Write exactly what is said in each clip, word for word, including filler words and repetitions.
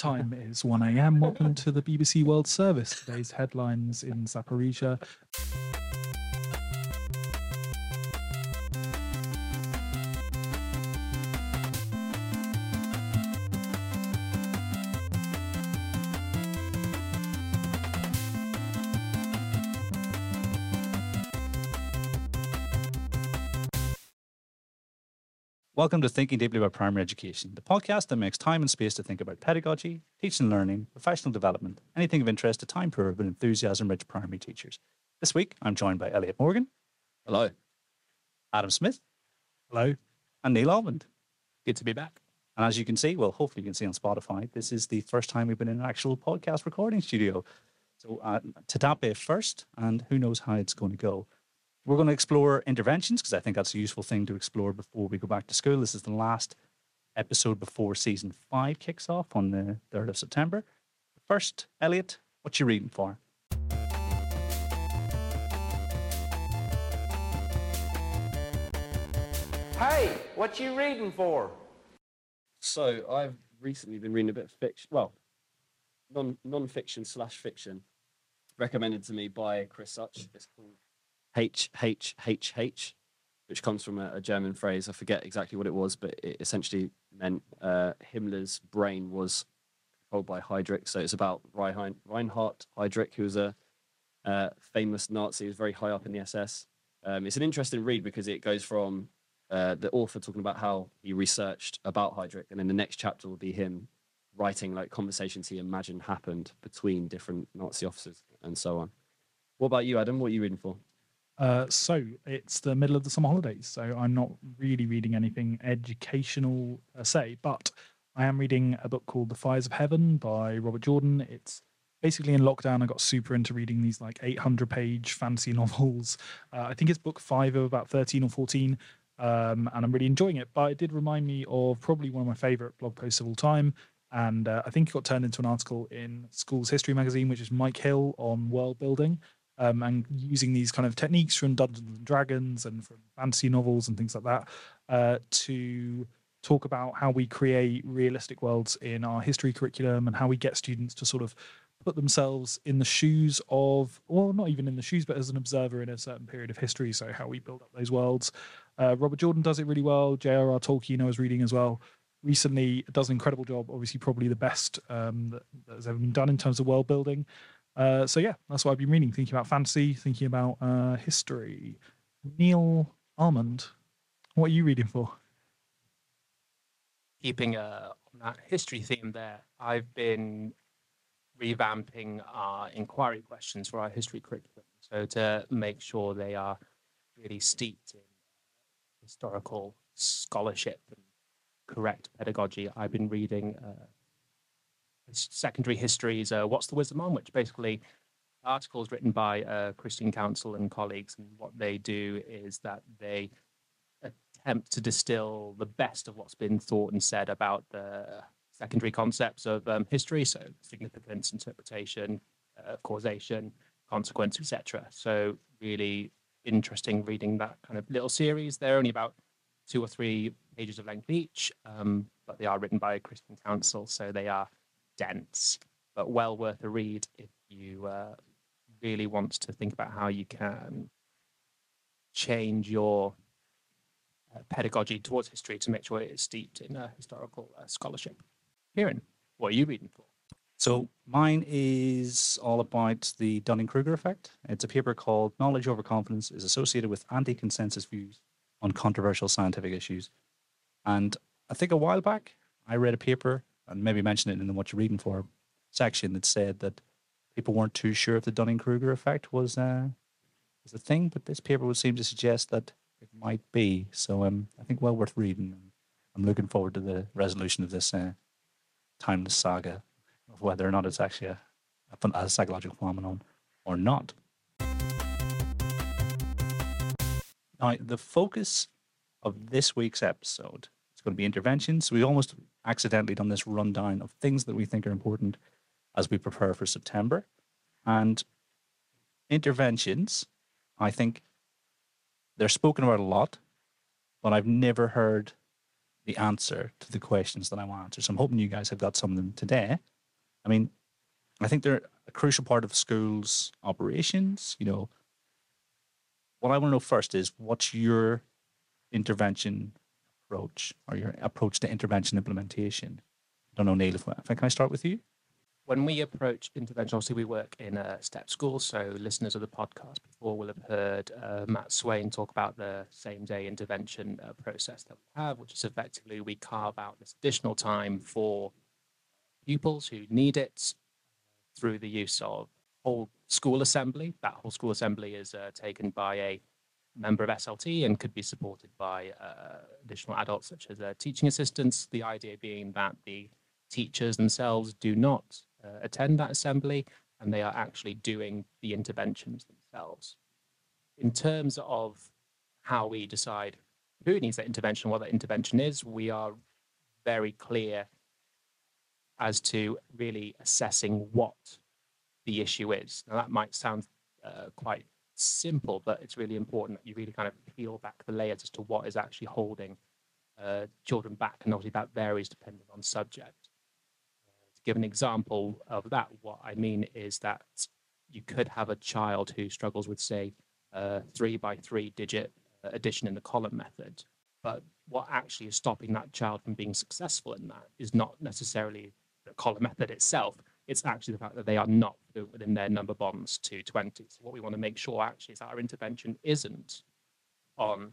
time is one a m Welcome to the B B C World Service. Today's headlines in Zaporizhia. Welcome to Thinking Deeply About Primary Education, the podcast that makes time and space to think about pedagogy, teaching and learning, professional development, anything of interest to time-poor but enthusiasm-rich primary teachers. This week, I'm joined by Elliot Morgan. Hello. Adam Smith. Hello. And Neil Almond. Good to be back. And as you can see, well, hopefully you can see on Spotify, this is the first time we've been in an actual podcast recording studio. So uh, Tadape first, and who knows how it's going to go. We're going to explore interventions because I think that's a useful thing to explore before we go back to school. This is the last episode before season five kicks off on the third of September. First, Elliot, what you reading for? Hey, what you reading for? So I've recently been reading a bit of fiction, well, non, non-fiction slash fiction, recommended to me by Chris Such. It's called H H H H, which comes from a, a German phrase. I forget exactly what it was, but it essentially meant uh, Himmler's brain was controlled by Heydrich. So it's about Reinhard, Reinhard Heydrich, who was a uh, famous Nazi. He was very high up in the S S. Um, it's an interesting read because it goes from uh, the author talking about how he researched about Heydrich, and then the next chapter will be him writing like conversations he imagined happened between different Nazi officers and so on. What about you, Adam? What are you reading for? Uh, so it's the middle of the summer holidays, so I'm not really reading anything educational per se, but I am reading a book called The Fires of Heaven by Robert Jordan. It's basically in lockdown. I got super into reading these like eight hundred page fantasy novels. Uh, I think it's book five of about thirteen or fourteen, um, and I'm really enjoying it, but it did remind me of probably one of my favourite blog posts of all time. And uh, I think it got turned into an article in Schools History magazine, which is Mike Hill on world building. Um, and using these kind of techniques from Dungeons and Dragons and from fantasy novels and things like that uh, to talk about how we create realistic worlds in our history curriculum and how we get students to sort of put themselves in the shoes of, or not even in the shoes, but as an observer in a certain period of history. So how we build up those worlds. Uh, Robert Jordan does it really well. J R R Tolkien I was reading as well. Recently does an incredible job, obviously probably the best um, that, that has ever been done in terms of world building. Uh, so yeah, that's what I've been reading, thinking about fantasy, thinking about uh, history. Neil Almond, what are you reading for? Keeping uh, on that history theme there, I've been revamping our inquiry questions for our history curriculum, so to make sure they are really steeped in historical scholarship and correct pedagogy. I've been reading... Uh, Secondary Histories, uh, What's the Wisdom On?, which basically articles written by uh, Christian Counsell and colleagues. And what they do is that they attempt to distill the best of what's been thought and said about the secondary concepts of um, history, so significance, interpretation, uh, causation, consequence, et cetera. So really interesting reading that kind of little series. They're only about two or three pages of length each, um, but they are written by Christian Counsell, so they are dense, but well worth a read if you uh, really want to think about how you can change your uh, pedagogy towards history to make sure it's steeped in uh, historical uh, scholarship. Kieran, what are you reading for? So mine is all about the Dunning-Kruger effect. It's a paper called Knowledge Over Confidence is Associated with Anti-Consensus Views on Controversial Scientific Issues. And I think a while back, I read a paper and maybe mention it in the What You're Reading For section that said that people weren't too sure if the Dunning-Kruger effect was, uh, was a thing, but this paper would seem to suggest that it might be. So um, I think well worth reading. I'm looking forward to the resolution of this uh, timeless saga of whether or not it's actually a, a psychological phenomenon or not. Now, the focus of this week's episode is going to be interventions. So we almost... accidentally done this rundown of things that we think are important as we prepare for September. And interventions, I think they're spoken about a lot, but I've never heard the answer to the questions that I want to answer. So I'm hoping you guys have got some of them today. I mean, I think they're a crucial part of schools' operations. You know, what I want to know first is, what's your intervention approach, or your approach to intervention implementation? I don't know, Neil, if I can I start with you? When we approach intervention, obviously we work in a STEP school, so listeners of the podcast before will have heard uh, Matt Swain talk about the same-day intervention uh, process that we have, which is effectively we carve out this additional time for pupils who need it through the use of whole school assembly. That whole school assembly is uh, taken by a member of S L T and could be supported by uh, additional adults such as uh, teaching assistants, the idea being that the teachers themselves do not Uh, attend that assembly, and they are actually doing the interventions themselves. In terms of how we decide who needs that intervention, what that intervention is, we are very clear as to really assessing what the issue is. Now, that might sound uh, quite simple, but it's really important that you really kind of peel back the layers as to what is actually holding uh, children back, and obviously that varies depending on subject. Give an example of that. What I mean is that you could have a child who struggles with, say, uh, three by three digit addition in the column method, but what actually is stopping that child from being successful in that is not necessarily the column method itself. It's actually the fact that they are not within their number bonds to twenty. So what we want to make sure actually is that our intervention isn't on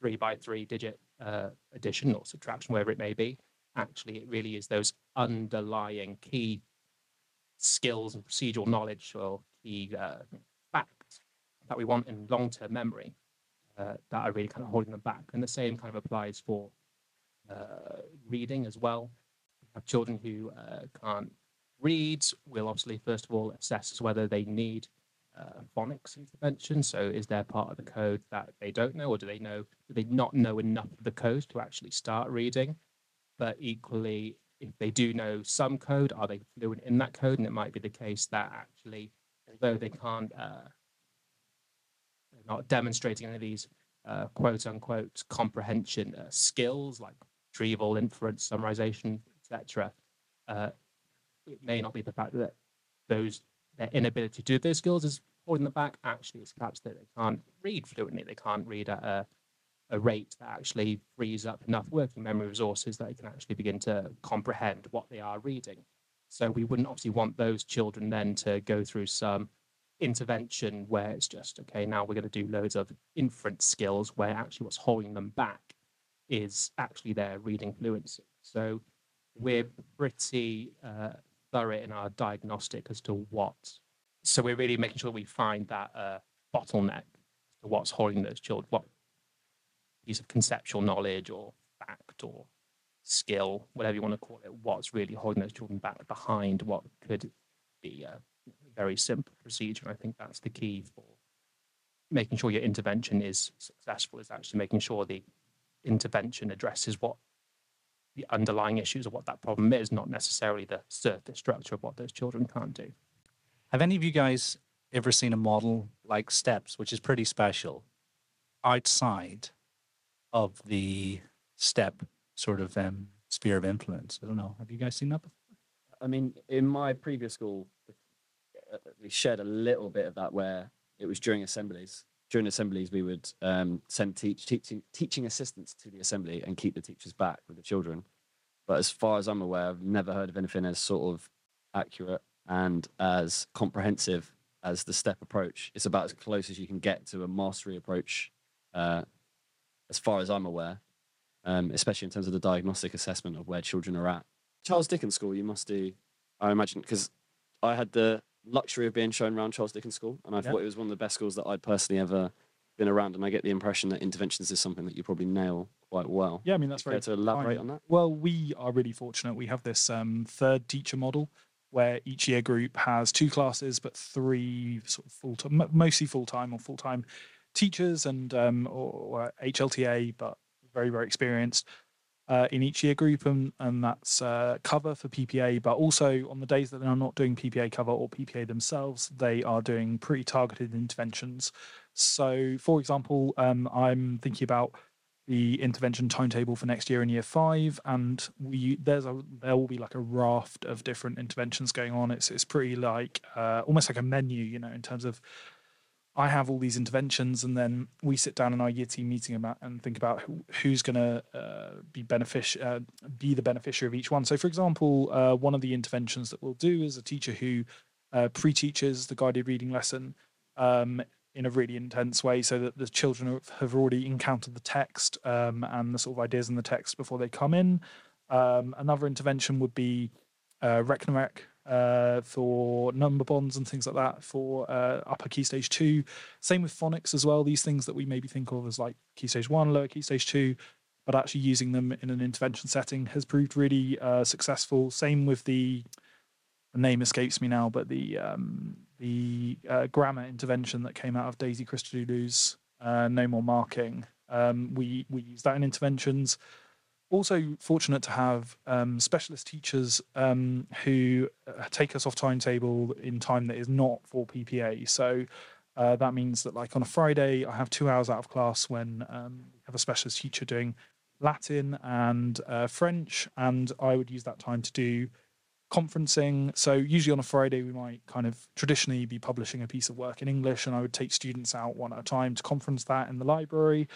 three by three digit uh, addition or subtraction, wherever it may be. Actually, it really is those underlying key skills and procedural knowledge or key uh, facts that we want in long-term memory uh, that are really kind of holding them back. And the same kind of applies for uh, reading as well. We have children who uh, can't read. We'll obviously, first of all, assess whether they need uh, phonics intervention. So is there part of the code that they don't know, or do they know, do they not know enough of the code to actually start reading? But equally, if they do know some code, are they fluent in that code? And it might be the case that actually, although they can't, uh, they're not demonstrating any of these uh, quote unquote comprehension uh, skills like retrieval, inference, summarization, et cetera. Uh, it may not be the fact that those their inability to do those skills is holding them back. Actually, it's perhaps that they can't read fluently. They can't read at a a rate that actually frees up enough working memory resources that they can actually begin to comprehend what they are reading. So we wouldn't obviously want those children then to go through some intervention where it's just, okay, now we're going to do loads of inference skills where actually what's holding them back is actually their reading fluency. So we're pretty uh, thorough in our diagnostic as to what. So we're really making sure we find that uh, bottleneck to what's holding those children, what piece of conceptual knowledge or fact or skill, whatever you want to call it, what's really holding those children back behind what could be a very simple procedure. And I think that's the key for making sure your intervention is successful, is actually making sure the intervention addresses what the underlying issues or what that problem is, not necessarily the surface structure of what those children can't do. Have any of you guys ever seen a model like STEPS, which is pretty special, outside of the STEP sort of um, sphere of influence? I don't know. Have you guys seen that before? I mean, in my previous school, we shared a little bit of that where it was during assemblies. During assemblies, we would um, send teach, teaching, teaching assistants to the assembly and keep the teachers back with the children. But as far as I'm aware, I've never heard of anything as sort of accurate and as comprehensive as the STEP approach. It's about as close as you can get to a mastery approach uh, as far as I'm aware, um, especially in terms of the diagnostic assessment of where children are at. Charles Dickens School, you must do, I imagine, because I had the luxury of being shown around Charles Dickens School, and I yeah. thought it was one of the best schools that I'd personally ever been around, and I get the impression that interventions is something that you probably nail quite well. Yeah, I mean, that's very... to elaborate on that? Well, we are really fortunate. We have this um, third teacher model where each year group has two classes, but three sort of full-time, mostly full-time or full-time teachers and um, or, or H L T A, but very, very experienced uh, in each year group. And, and that's uh, cover for P P A, but also on the days that they're not doing P P A cover or P P A themselves, they are doing pretty targeted interventions. So, for example, um, I'm thinking about the intervention timetable for next year in year five, and we there's a there will be like a raft of different interventions going on. It's it's pretty like uh, almost like a menu, you know, in terms of I have all these interventions, and then we sit down in our year team meeting about and think about who, who's going to uh, be benefic- uh, be the beneficiary of each one. So, for example, uh, one of the interventions that we'll do is a teacher who uh, pre-teaches the guided reading lesson um, in a really intense way, so that the children have already encountered the text um, and the sort of ideas in the text before they come in. Um, another intervention would be uh, Rekenrek, uh for number bonds and things like that for uh upper key stage two. Same with phonics as well. These things that we maybe think of as like key stage one, lower key stage two, but actually using them in an intervention setting has proved really uh successful. Same with the, the name escapes me now, but the um the uh, grammar intervention that came out of Daisy Christodoulou's uh No More Marking. um we we use that in interventions. Also fortunate to have um, specialist teachers um, who take us off timetable in time that is not for P P A. So uh, that means that, like, on a Friday, I have two hours out of class when um, we have a specialist teacher doing Latin and uh, French, and I would use that time to do conferencing. So usually on a Friday, we might kind of traditionally be publishing a piece of work in English, and I would take students out one at a time to conference that in the library,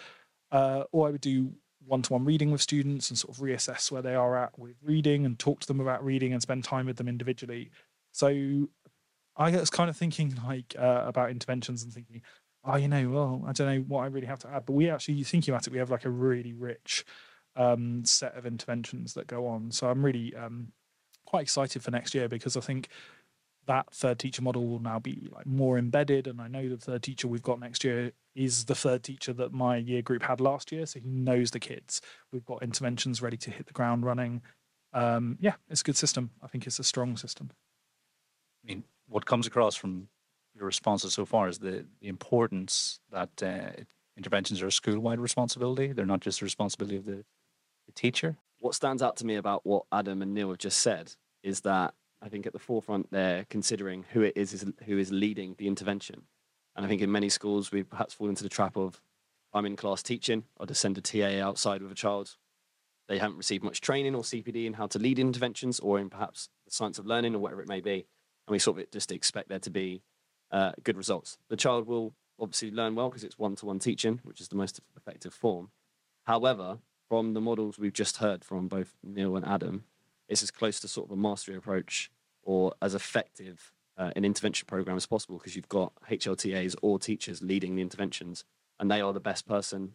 uh, or I would do one-to-one reading with students and sort of reassess where they are at with reading and talk to them about reading and spend time with them individually. So I was kind of thinking like uh, about interventions and thinking, oh, you know, well, I don't know what I really have to add, but we actually, thinking about it, we have like a really rich um, set of interventions that go on. So I'm really um, quite excited for next year, because I think that third teacher model will now be like more embedded. And I know the third teacher we've got next year is the third teacher that my year group had last year. So he knows the kids. We've got interventions ready to hit the ground running. Um, yeah, it's a good system. I think it's a strong system. I mean, what comes across from your responses so far is the, the importance that uh, interventions are a school-wide responsibility. They're not just the responsibility of the, the teacher. What stands out to me about what Adam and Neil have just said is that I think at the forefront there, considering who it is, is who is leading the intervention. And I think in many schools, we perhaps fall into the trap of, I'm in class teaching, I'll just send a T A outside with a child. They haven't received much training or C P D in how to lead interventions, or in perhaps the science of learning or whatever it may be. And we sort of just expect there to be uh, good results. The child will obviously learn well because it's one-to-one teaching, which is the most effective form. However, from the models we've just heard from both Neil and Adam, it's as close to sort of a mastery approach or as effective uh, an intervention program as possible, because you've got H L T As or teachers leading the interventions, and they are the best person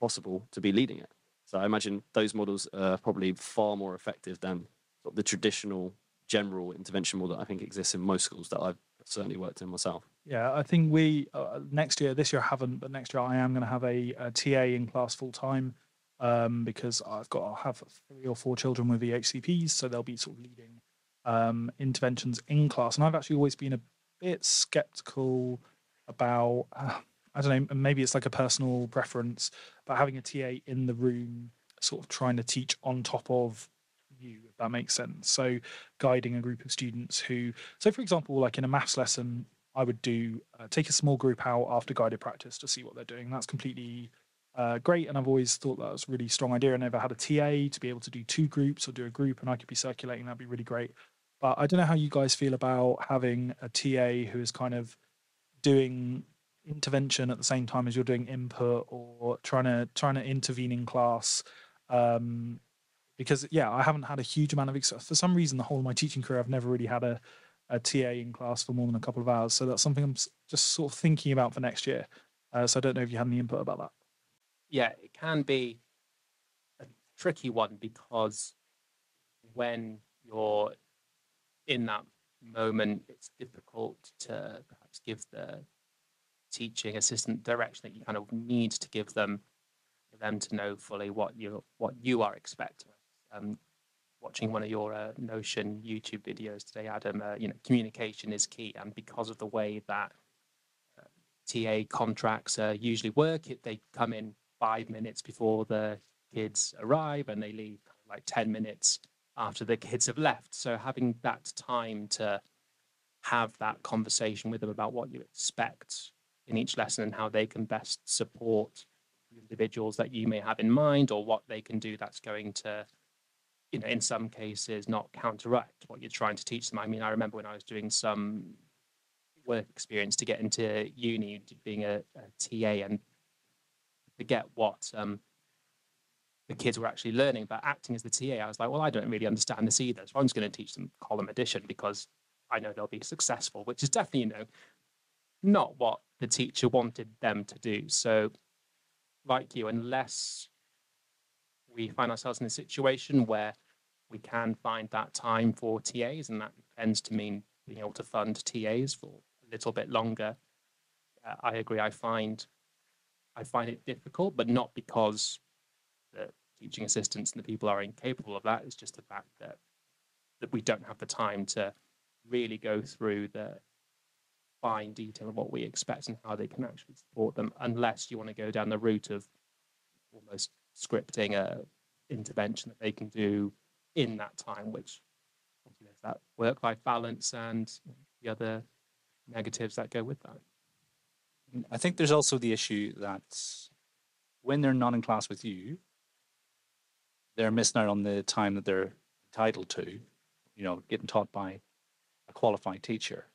possible to be leading it. So I imagine those models are probably far more effective than sort of the traditional general intervention model that I think exists in most schools that I've certainly worked in myself. Yeah, I think we, uh, next year, this year I haven't, but next year I am going to have a, a T A in class full-time. Um, because I've got, I'll have three or four children with E H C Ps, so they'll be sort of leading um, interventions in class. And I've actually always been a bit skeptical about, uh, I don't know, maybe it's like a personal preference, but having a T A in the room, sort of trying to teach on top of you, if that makes sense. So guiding a group of students who, so for example, like in a maths lesson, I would do, uh, take a small group out after guided practice to see what they're doing. That's completely Uh, great, and I've always thought that was a really strong idea. I never had a T A to be able to do two groups or do a group, and I could be circulating. That'd be really great. But I don't know how you guys feel about having a T A who is kind of doing intervention at the same time as you're doing input, or trying to trying to intervene in class. Um, because yeah, I haven't had a huge amount of experience. For some reason, the whole of my teaching career, I've never really had a, a T A in class for more than a couple of hours. So that's something I'm just sort of thinking about for next year. Uh, so I don't know if you had any input about that. Yeah, it can be a tricky one, because when you're in that moment, it's difficult to perhaps give the teaching assistant direction that you kind of need to give them, for them to know fully what you what you are expecting. Um, watching one of your uh, Notion YouTube videos today, Adam, uh, you know, communication is key, and because of the way that uh, T A contracts uh, usually work, it they come in five minutes before the kids arrive and they leave like ten minutes after the kids have left. So having that time to have that conversation with them about what you expect in each lesson and how they can best support individuals that you may have in mind, or what they can do that's going to, you know, in some cases not counteract what you're trying to teach them. I mean, I remember when I was doing some work experience to get into uni, being a, a T A, and forget what um, the kids were actually learning, but acting as the T A, I was like, well, I don't really understand this either, so I'm just going to teach them column addition because I know they'll be successful, which is definitely, you know, not what the teacher wanted them to do. So like you, unless we find ourselves in a situation where we can find that time for T As, and that tends to mean being able to fund T As for a little bit longer, uh, I agree. I find I find it difficult, but not because the teaching assistants and the people are incapable of that. It's just the fact that that we don't have the time to really go through the fine detail of what we expect and how they can actually support them, unless you want to go down the route of almost scripting a intervention that they can do in that time, which, you know, that work-life balance and the other negatives that go with that. I think there's also the issue that when they're not in class with you, they're missing out on the time that they're entitled to, you know, getting taught by a qualified teacher.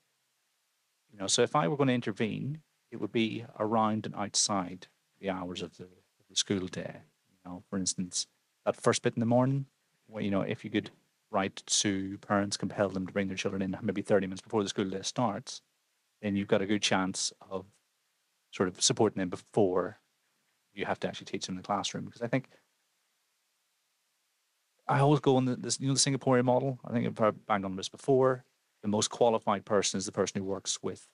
You know, so if I were going to intervene, it would be around and outside the hours of the, of the school day. You know, for instance, that first bit in the morning, where, you know, if you could write to parents, compel them to bring their children in maybe thirty minutes before the school day starts, then you've got a good chance of sort of supporting them before you have to actually teach them in the classroom. Because I think I always go on the, this, you know, the Singaporean model. I think I've banged on this before. The most qualified person is the person who works with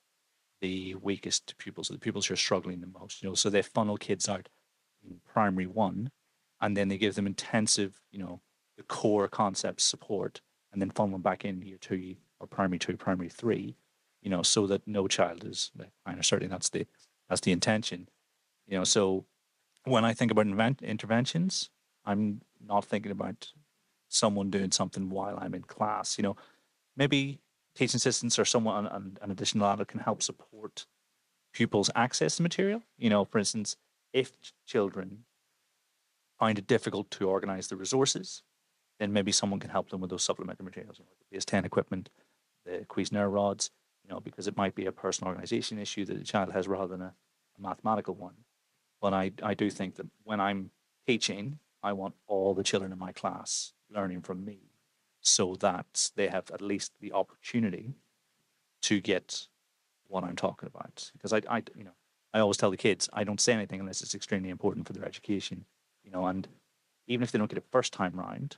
the weakest pupils, or the pupils who are struggling the most. You know, so they funnel kids out in primary one, and then they give them intensive, you know, the core concept support, and then funnel them back in year two or primary two, primary three. You know, so that no child is minor. Certainly, that's the that's the intention. You know, so when I think about invent, interventions, I'm not thinking about someone doing something while I'm in class. You know, maybe teaching assistants or someone an, an additional adult can help support pupils access the material. You know, for instance, if children find it difficult to organize the resources, then maybe someone can help them with those supplementary materials, you know, the P S ten equipment, the Cuisenaire rods, you know, because it might be a personal organization issue that the child has rather than a, a mathematical one. But I, I do think that when I'm teaching, I want all the children in my class learning from me, so that they have at least the opportunity to get what I'm talking about. Because I, I, you know, I always tell the kids, I don't say anything unless it's extremely important for their education, you know, and even if they don't get it first time round,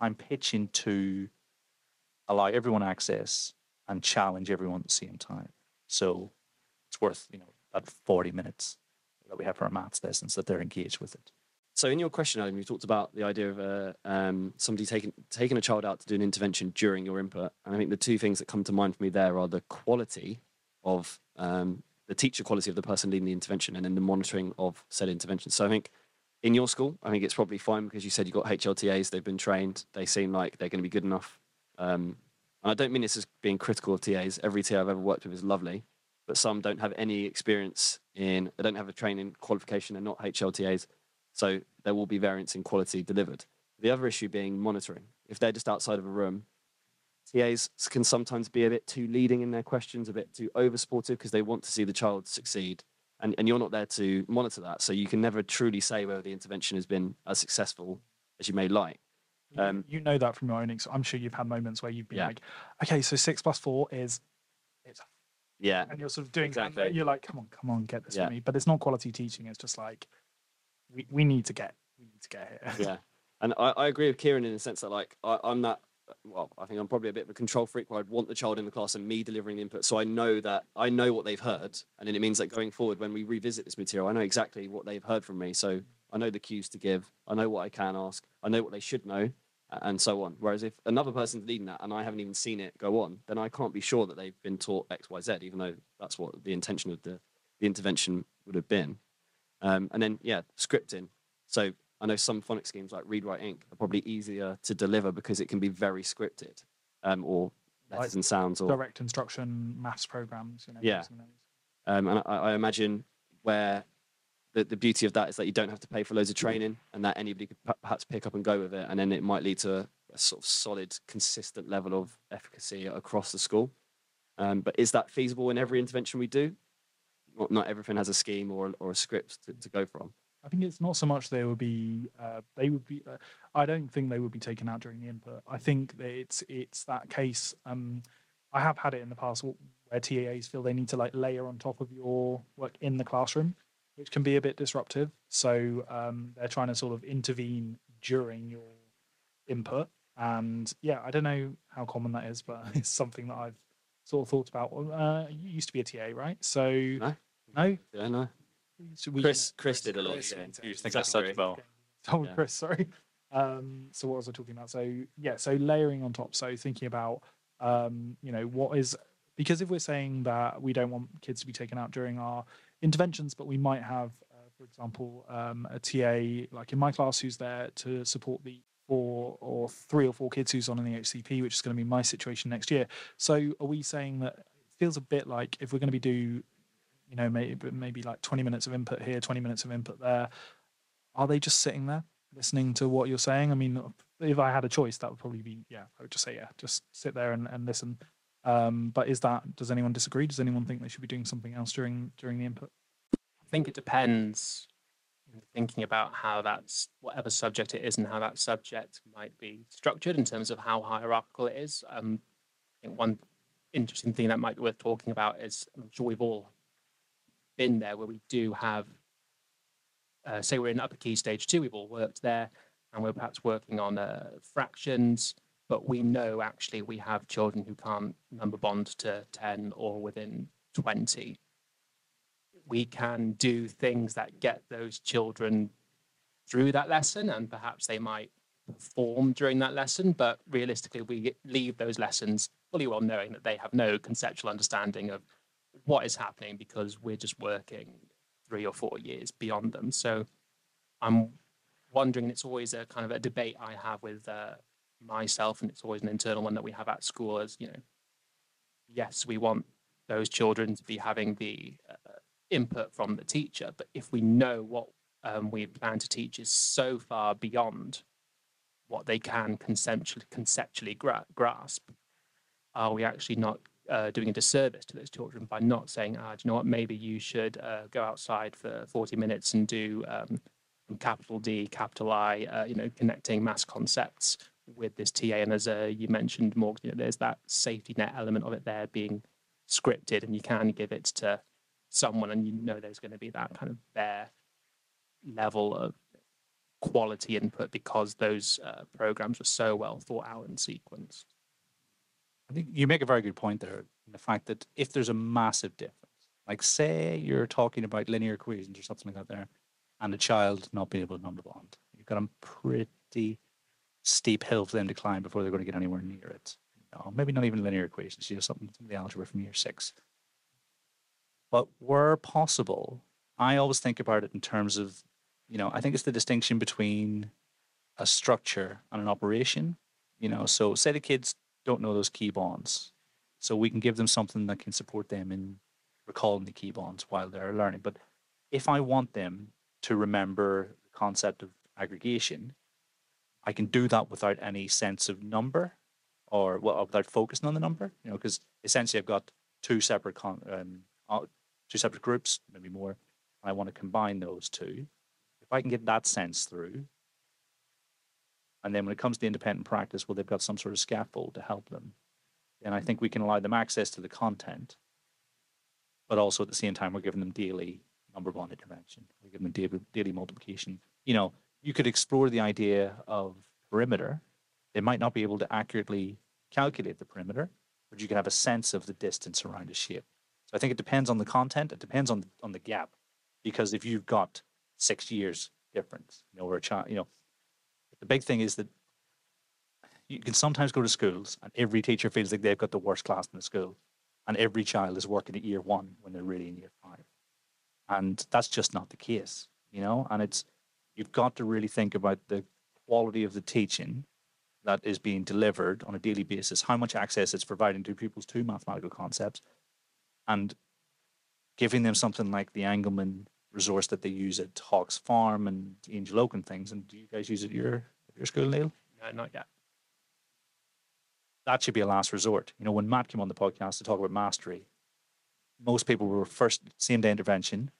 I'm pitching to allow everyone access and challenge everyone at the same time. So it's worth, you know, that forty minutes that we have for our maths lessons that they're engaged with it. So in your question, Adam, you talked about the idea of uh, um, somebody taking taking a child out to do an intervention during your input. And I think the two things that come to mind for me there are the quality of um, the teacher quality of the person leading the intervention, and then the monitoring of said intervention. So I think in your school, I think it's probably fine because you said you've got H L T As, they've been trained, they seem like they're going to be good enough. Um, and I don't mean this as being critical of T As. Every T A I've ever worked with is lovely, but some don't have any experience in, they don't have a training qualification, they're not H L T As. So there will be variance in quality delivered. The other issue being monitoring. If they're just outside of a room, T As can sometimes be a bit too leading in their questions, a bit too over-supportive because they want to see the child succeed. And, and you're not there to monitor that. So you can never truly say whether the intervention has been as successful as you may like. Um, you know that from your own experience. I'm sure you've had moments where you've been yeah. like, okay, so six plus four is... it's yeah. And you're sort of doing exactly. And you're like, come on, come on, get this yeah. for me. But it's not quality teaching. It's just like... We, we need to get we need to get here. Yeah, and I, I agree with Kieran in the sense that like I, I'm not well I think I'm probably a bit of a control freak where I'd want the child in the class and me delivering the input, so I know that I know what they've heard, and then it means that going forward when we revisit this material I know exactly what they've heard from me, so I know the cues to give, I know what I can ask, I know what they should know, and so on. Whereas if another person's leading that and I haven't even seen it go on, then I can't be sure that they've been taught X Y Z, even though that's what the intention of the, the intervention would have been. Um, and then, yeah, scripting. So I know some phonics schemes like Read, Write, Ink are probably easier to deliver because it can be very scripted, um, or letters like and sounds. Or direct instruction, maths programs. You know, yeah. Um, and I, I imagine where the, the beauty of that is that you don't have to pay for loads of training, and that anybody could perhaps pick up and go with it, and then it might lead to a, a sort of solid, consistent level of efficacy across the school. Um, but is that feasible in every intervention we do? Well, not everything has a scheme or, or a script to, to go from. I think it's not so much they would be, uh, they would be, uh, I don't think they would be taken out during the input. I think that it's, it's that case, um, I have had it in the past where T A As feel they need to like layer on top of your work in the classroom, which can be a bit disruptive. So um, they're trying to sort of intervene during your input. And yeah, I don't know how common that is, but it's something that I've sort of thought about. Uh, you used to be a T A, right? So, no? No? Yeah, no. So we, Chris, Chris did a lot. Chris, yeah. You think that's such well. Oh, yeah. Chris, sorry. Um, so what was I talking about? So yeah, so layering on top. So thinking about, um, you know, what is, because if we're saying that we don't want kids to be taken out during our interventions, but we might have, uh, for example, um, a T A like in my class who's there to support the four or three or four kids who's on an E H C P, which is going to be my situation next year. So are we saying that it feels a bit like if we're going to be do you know, maybe maybe like twenty minutes of input here, twenty minutes of input there. Are they just sitting there listening to what you're saying? I mean, if I had a choice, that would probably be, yeah, I would just say, yeah, just sit there and, and listen. Um, but is that, does anyone disagree? Does anyone think they should be doing something else during during the input? I think it depends, thinking about how that's, whatever subject it is and how that subject might be structured in terms of how hierarchical it is. Um, I think one interesting thing that might be worth talking about is, I'm sure we've all in there where we do have, uh, say we're in upper key stage two, we've all worked there and we're perhaps working on uh, fractions, but we know actually we have children who can't number bond to ten or within twenty. We can do things that get those children through that lesson, and perhaps they might perform during that lesson, but realistically we leave those lessons fully well knowing that they have no conceptual understanding of what is happening because we're just working three or four years beyond them. So I'm wondering, and it's always a kind of a debate I have with uh, myself, and it's always an internal one that we have at school is, you know, yes, we want those children to be having the uh, input from the teacher, but if we know what um, we plan to teach is so far beyond what they can conceptually, conceptually gra grasp, are we actually not Uh, doing a disservice to those children by not saying, ah, do you know what, maybe you should uh, go outside for forty minutes and do um, capital D, capital I, uh, you know, connecting mass concepts with this T A. And as uh, you mentioned, Morgan, you know, there's that safety net element of it there being scripted, and you can give it to someone and you know there's going to be that kind of bare level of quality input because those uh, programs were so well thought out and sequenced. I think you make a very good point there in the fact that if there's a massive difference, like say you're talking about linear equations or something like that there, and a child not being able to number bond, you've got a pretty steep hill for them to climb before they're going to get anywhere near it. No, maybe not even linear equations, you know, something from the algebra from year six. But where possible, I always think about it in terms of, you know, I think it's the distinction between a structure and an operation, you know, so say the kids don't know those key bonds. So we can give them something that can support them in recalling the key bonds while they're learning. But if I want them to remember the concept of aggregation, I can do that without any sense of number or well, without focusing on the number, you know, because essentially I've got two separate, con um, two separate groups, maybe more, and I want to combine those two. If I can get that sense through, and then when it comes to independent practice, well, they've got some sort of scaffold to help them. And I think we can allow them access to the content, but also at the same time, we're giving them daily number bond intervention. We're giving them daily, daily multiplication. You know, you could explore the idea of perimeter. They might not be able to accurately calculate the perimeter, but you can have a sense of the distance around a shape. So I think it depends on the content. It depends on the, on the gap, because if you've got six years difference, you know, or a child, you know, the big thing is that you can sometimes go to schools and every teacher feels like they've got the worst class in the school and every child is working at year one when they're really in year five. And that's just not the case, you know, and it's, you've got to really think about the quality of the teaching that is being delivered on a daily basis, how much access it's providing to pupils to mathematical concepts, and giving them something like the Engelmann resource that they use at Hawks Farm and Angel Oak and things. And do you guys use it at your, at your school, Neil? No, not yet. That should be a last resort. You know, when Matt came on the podcast to talk about mastery, most people were first same-day intervention.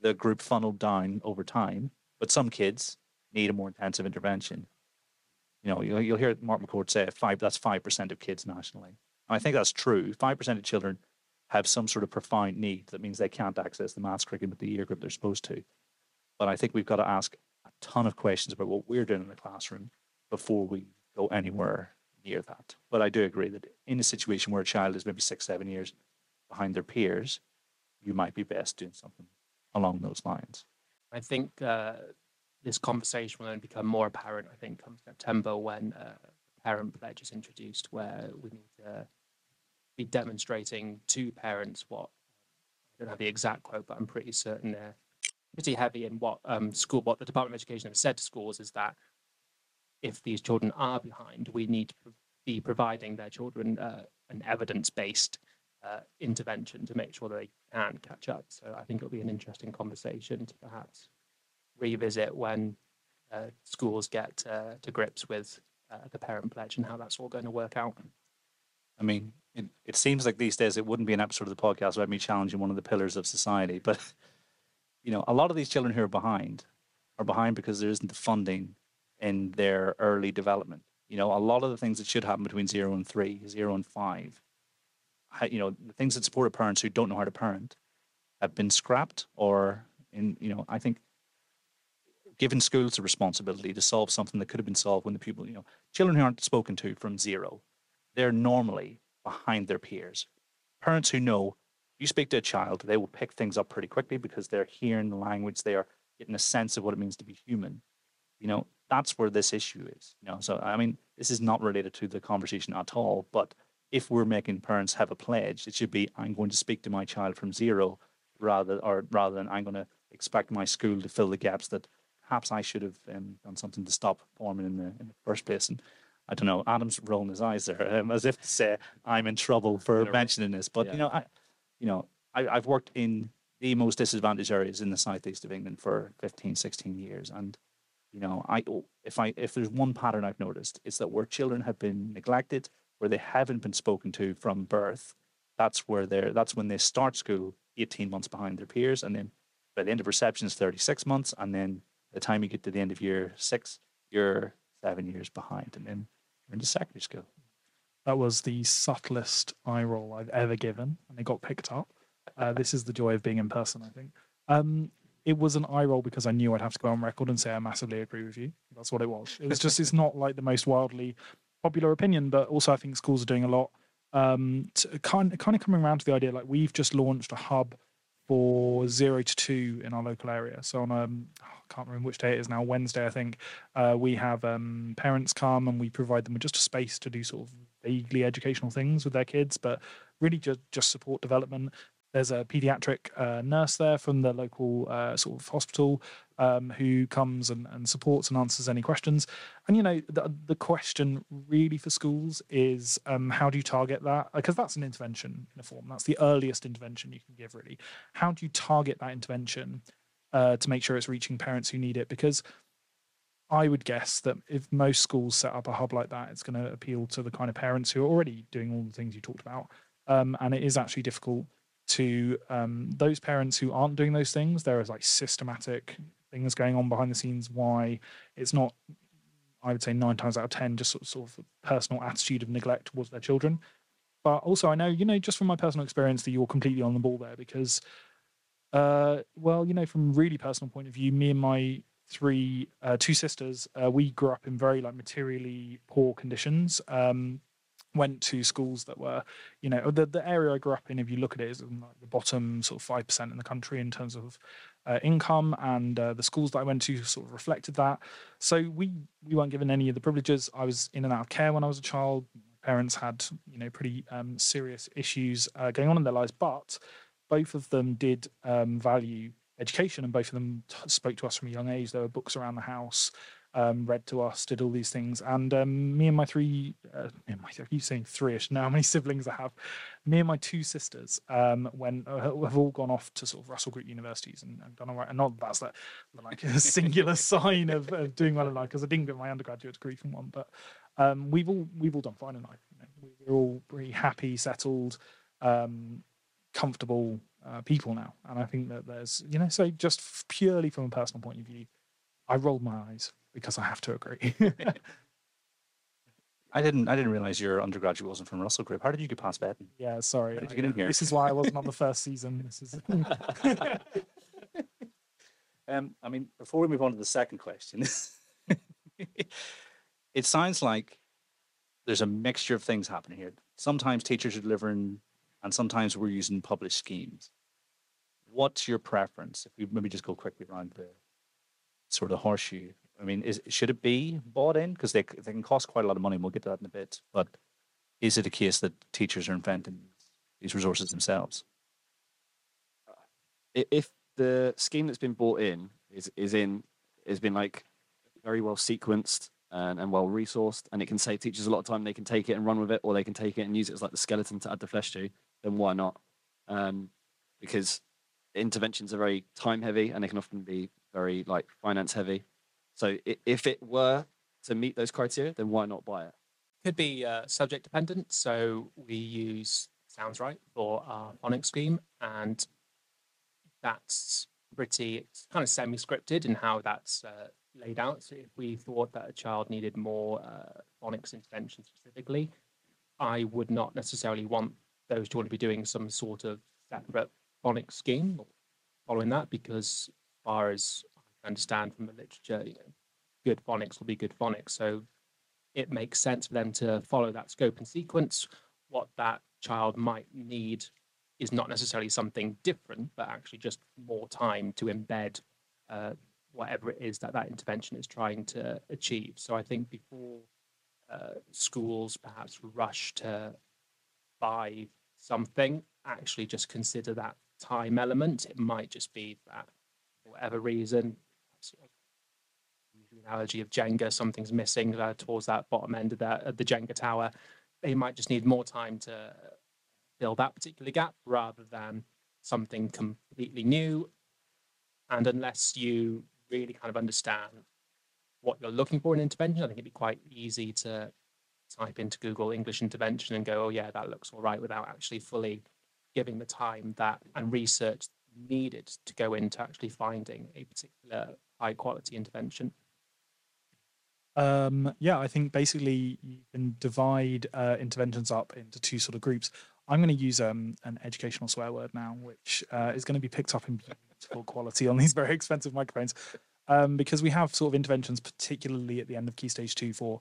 The group funneled down over time, but some kids need a more intensive intervention. You know, you'll, you'll hear Mark McCord say five, that's five percent of kids nationally. And I think that's true. five percent of children have some sort of profound need that means they can't access the maths curriculum with the year group they're supposed to. But I think we've got to ask a ton of questions about what we're doing in the classroom before we go anywhere near that. But I do agree that in a situation where a child is maybe six, seven years behind their peers, you might be best doing something along those lines. I think uh, this conversation will only become more apparent, I think, come September when uh, Parent Pledge is introduced, where we need to be demonstrating to parents what, I don't have the exact quote, but I'm pretty certain they're pretty heavy in what um, school, what the Department of Education have said to schools is that if these children are behind, we need to be providing their children uh, an evidence-based uh, intervention to make sure that they can catch up. So I think it'll be an interesting conversation to perhaps revisit when uh, schools get uh, to grips with uh, the Parent Pledge and how that's all going to work out. I mean, it, it seems like these days it wouldn't be an episode of the podcast without me challenging one of the pillars of society. But, you know, a lot of these children who are behind are behind because there isn't the funding in their early development. You know, a lot of the things that should happen between zero and three, zero and five, you know, the things that support parents who don't know how to parent have been scrapped or, in you know, I think given schools the responsibility to solve something that could have been solved when the people, you know, children who aren't spoken to from zero, they're normally behind their peers. Parents who know, you speak to a child, they will pick things up pretty quickly because they're hearing the language, they are getting a sense of what it means to be human. You know, that's where this issue is. You know, so I mean, this is not related to the conversation at all, but if we're making parents have a pledge, it should be, I'm going to speak to my child from zero rather or rather than I'm going to expect my school to fill the gaps that perhaps I should have um, done something to stop forming in the, in the first place. And I don't know, Adam's rolling his eyes there um, as if to say, I'm in trouble for mentioning this. But, yeah. you know, I, you know, I, I've worked in the most disadvantaged areas in the southeast of England for fifteen, sixteen years. And You know, I if I if there's one pattern I've noticed, it's that where children have been neglected, where they haven't been spoken to from birth, that's where they're that's when they start school eighteen months behind their peers, and then by the end of reception is thirty-six months, and then by the time you get to the end of year six, you're seven years behind, and then you're into secondary school. That was the subtlest eye roll I've ever given, and it got picked up. Uh, this is the joy of being in person, I think. Um, It was an eye roll because I knew I'd have to go on record and say I massively agree with you. That's what it was. It was just, it's not like the most wildly popular opinion, but also I think schools are doing a lot. Um, to kind, kind of coming around to the idea, like we've just launched a hub for zero to two in our local area. So on, um, oh, I can't remember which day it is now, Wednesday, I think, uh, we have um, parents come and we provide them with just a space to do sort of vaguely educational things with their kids, but really just, just support development. There's a pediatric uh, nurse there from the local uh, sort of hospital um, who comes and, and supports and answers any questions. And, you know, the, the question really for schools is um, how do you target that? Because that's an intervention in a form. That's the earliest intervention you can give, really. How do you target that intervention uh, to make sure it's reaching parents who need it? Because I would guess that if most schools set up a hub like that, it's going to appeal to the kind of parents who are already doing all the things you talked about. Um, and it is actually difficult to um, those parents who aren't doing those things. There is like systematic things going on behind the scenes why it's not, I would say nine times out of ten, just sort of, sort of personal attitude of neglect towards their children. But also I know, you know, just from my personal experience that you're completely on the ball there because, uh, well, you know, from a really personal point of view, me and my three, uh, two sisters, uh, we grew up in very like materially poor conditions. Um, went to schools that were, you know, the, the area I grew up in, if you look at it, is in like the bottom sort of five percent in the country in terms of uh, income, and uh, the schools that I went to sort of reflected that. So we, we weren't given any of the privileges. I was in and out of care when I was a child. My parents had, you know, pretty um, serious issues uh, going on in their lives, but both of them did um, value education, and both of them t- spoke to us from a young age. There were books around the house. um, read to us, did all these things. And um, me and my three, uh, me and my, I keep saying three-ish now, how many siblings I have, me and my two sisters um, when, uh, have all gone off to sort of Russell Group universities and, and done all right. And not that's that, like a singular sign of, of doing well in life, because I didn't get my undergraduate degree from one, but um, we've all we've all done fine in life. You know, we're all pretty happy, settled, um, comfortable uh, people now. And I think that there's, you know, so just purely from a personal point of view, I rolled my eyes because I have to agree. I didn't I didn't realise your undergraduate wasn't from Russell Group. How did you get past Baden? Yeah, sorry. How did you get in here? This is why I wasn't on the first season. This is um, I mean, before we move on to the second question, it sounds like there's a mixture of things happening here. Sometimes teachers are delivering, and sometimes we're using published schemes. What's your preference? If we maybe just go quickly around the sort of horseshoe. I mean, is, should it be bought in? Because they, they can cost quite a lot of money, and we'll get to that in a bit. But is it a case that teachers are inventing these resources themselves? If the scheme that's been bought in is, is in, has been like very well sequenced and, and well resourced, and it can save teachers a lot of time, they can take it and run with it, or they can take it and use it as like the skeleton to add the flesh to, then why not? Um, because interventions are very time heavy, and they can often be very like finance heavy. So if it were to meet those criteria, then why not buy it? Could be uh, subject dependent. So we use Sounds Right for our phonics scheme, and that's pretty kind of semi-scripted in how that's uh, laid out. So if we thought that a child needed more uh, phonics intervention specifically, I would not necessarily want those to want to be doing some sort of separate phonics scheme following that, because as far as understand from the literature, you know, good phonics will be good phonics. So it makes sense for them to follow that scope and sequence. What that child might need is not necessarily something different, but actually just more time to embed uh, whatever it is that that intervention is trying to achieve. So I think before uh, schools perhaps rush to buy something, actually just consider that time element. It might just be that for whatever reason, the analogy of Jenga, something's missing uh, towards that bottom end of that, uh, the Jenga tower. They might just need more time to fill that particular gap rather than something completely new. And unless you really kind of understand what you're looking for in intervention, I think it'd be quite easy to type into Google English intervention and go, oh yeah, that looks all right, without actually fully giving the time that and research needed to go into actually finding a particular high quality intervention. Um, yeah, I think basically you can divide uh, interventions up into two sort of groups. I'm going to use um, an educational swear word now, which uh, is going to be picked up in beautiful quality on these very expensive microphones, um, because we have sort of interventions, particularly at the end of Key Stage two, for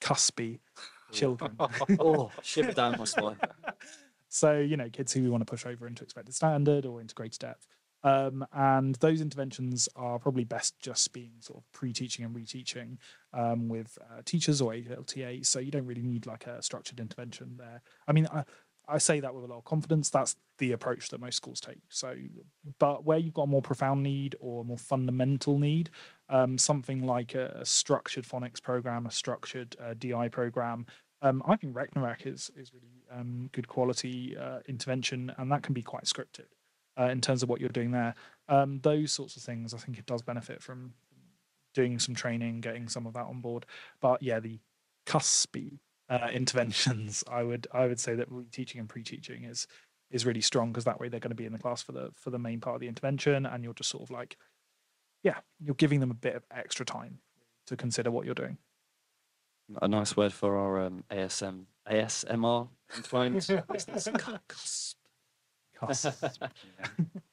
cuspy children. Oh, ship down my spine. So, you know, kids who we want to push over into expected standard or into greater depth. Um, and those interventions are probably best just being sort of pre-teaching and reteaching um, with uh, teachers or H L T A. So you don't really need like a structured intervention there. I mean, I, I say that with a lot of confidence. That's the approach that most schools take. So, but where you've got a more profound need or a more fundamental need, um, something like a, a structured phonics program, a structured uh, D I program, Um, I think Rekenrek is, is really um, good quality uh, intervention, and that can be quite scripted uh, in terms of what you're doing there. Um, those sorts of things, I think it does benefit from doing some training, getting some of that on board. But yeah, the cuspy uh, interventions, I would I would say that teaching and pre-teaching is is really strong, because that way they're going to be in the class for the for the main part of the intervention, and you're just sort of like, yeah, you're giving them a bit of extra time to consider what you're doing. A nice word for our um, A S M, A S M R entwined. Cusp. Cusp. Yeah.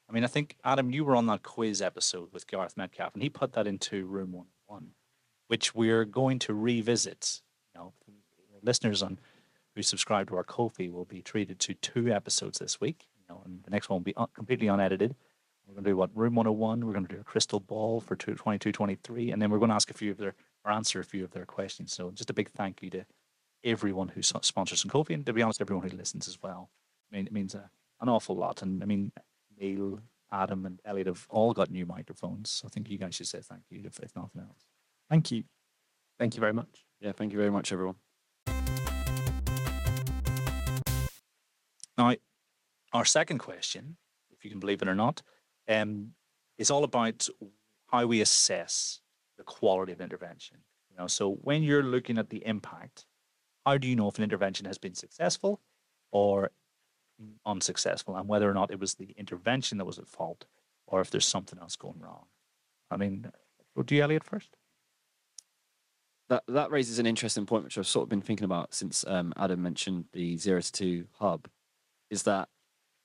I mean, I think, Adam, you were on that quiz episode with Gareth Metcalf, and he put that into Room one oh one, which we're going to revisit. You know, listeners on who subscribe to our Ko-fi will be treated to two episodes this week, you know, and the next one will be un completely unedited. We're going to do, what, Room one oh one, we're going to do a crystal ball for twenty-two twenty-three, and then we're going to ask a few of their or answer a few of their questions. So just a big thank you to everyone who sponsors on Ko-fi, and to be honest, everyone who listens as well. I mean, it means a, an awful lot. And I mean, Neil, Adam and Elliot have all got new microphones. So I think you guys should say thank you, if, if nothing else. Thank you. Thank you very much. Yeah, thank you very much, everyone. Now, our second question, if you can believe it or not, um, is all about how we assess the quality of intervention. You know, so when you're looking at the impact, how do you know if an intervention has been successful or unsuccessful, and whether or not it was the intervention that was at fault or if there's something else going wrong? I mean, do you, Elliot, first? That that raises an interesting point, which I've sort of been thinking about since um, Adam mentioned the zero to two hub, is that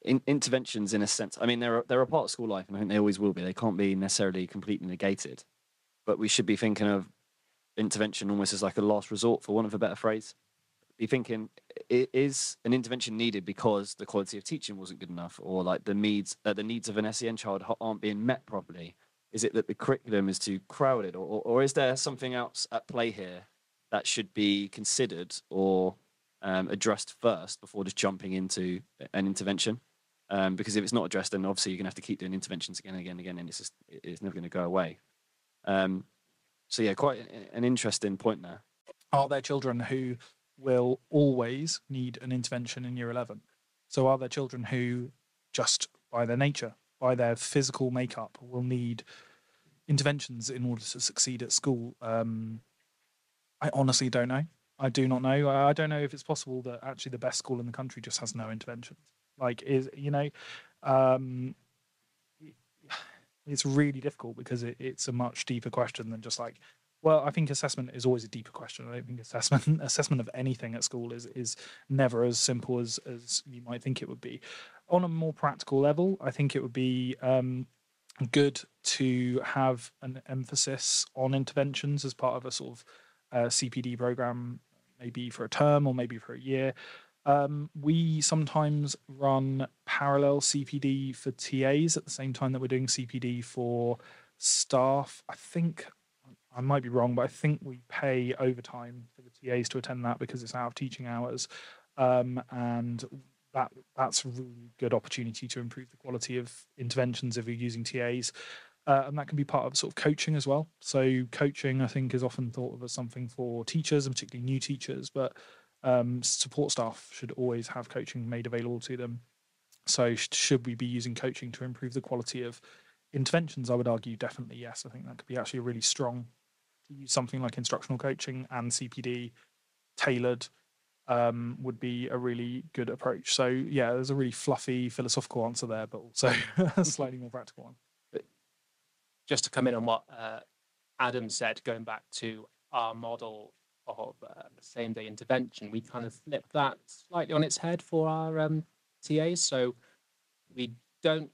in, interventions, in a sense, I mean, they're, they're a part of school life, and I think they always will be. They can't be necessarily completely negated, but we should be thinking of intervention almost as like a last resort, for want of a better phrase. Be thinking, is an intervention needed because the quality of teaching wasn't good enough, or like the needs uh, the needs of an S E N child aren't being met properly? Is it that the curriculum is too crowded, or, or, or is there something else at play here that should be considered or um, addressed first before just jumping into an intervention? Um, because if it's not addressed, then obviously you're going to have to keep doing interventions again and again and again, and it's just it's never going to go away. Um, so yeah, quite an interesting point there. Are there children who will always need an intervention in year eleven? So are there children who just by their nature, by their physical makeup, will need interventions in order to succeed at school? Um, I honestly don't know. I do not know. I don't know if it's possible that actually the best school in the country just has no interventions. Like, is you know, um, it's really difficult because it, it's a much deeper question than just like, well, I think assessment is always a deeper question. I don't think assessment assessment of anything at school is is never as simple as, as you might think it would be. On a more practical level, I think it would be um, good to have an emphasis on interventions as part of a sort of uh, C P D program, maybe for a term or maybe for a year. Um, we sometimes run parallel C P D for T As at the same time that we're doing C P D for staff. I think, I might be wrong, but I think we pay overtime for the T As to attend that because it's out of teaching hours. Um, and That that's a really good opportunity to improve the quality of interventions if you're using T As. Uh, and that can be part of sort of coaching as well. So coaching, I think, is often thought of as something for teachers, and particularly new teachers, but um, support staff should always have coaching made available to them. So sh- should we be using coaching to improve the quality of interventions? I would argue definitely yes. I think that could be actually really strong, to use something like instructional coaching and C P D tailored Um, would be a really good approach. So yeah, there's a really fluffy philosophical answer there, but also a slightly more practical one. But just to come in on what uh, Adam said, going back to our model of uh, same-day intervention, we kind of flipped that slightly on its head for our um, T As. So we don't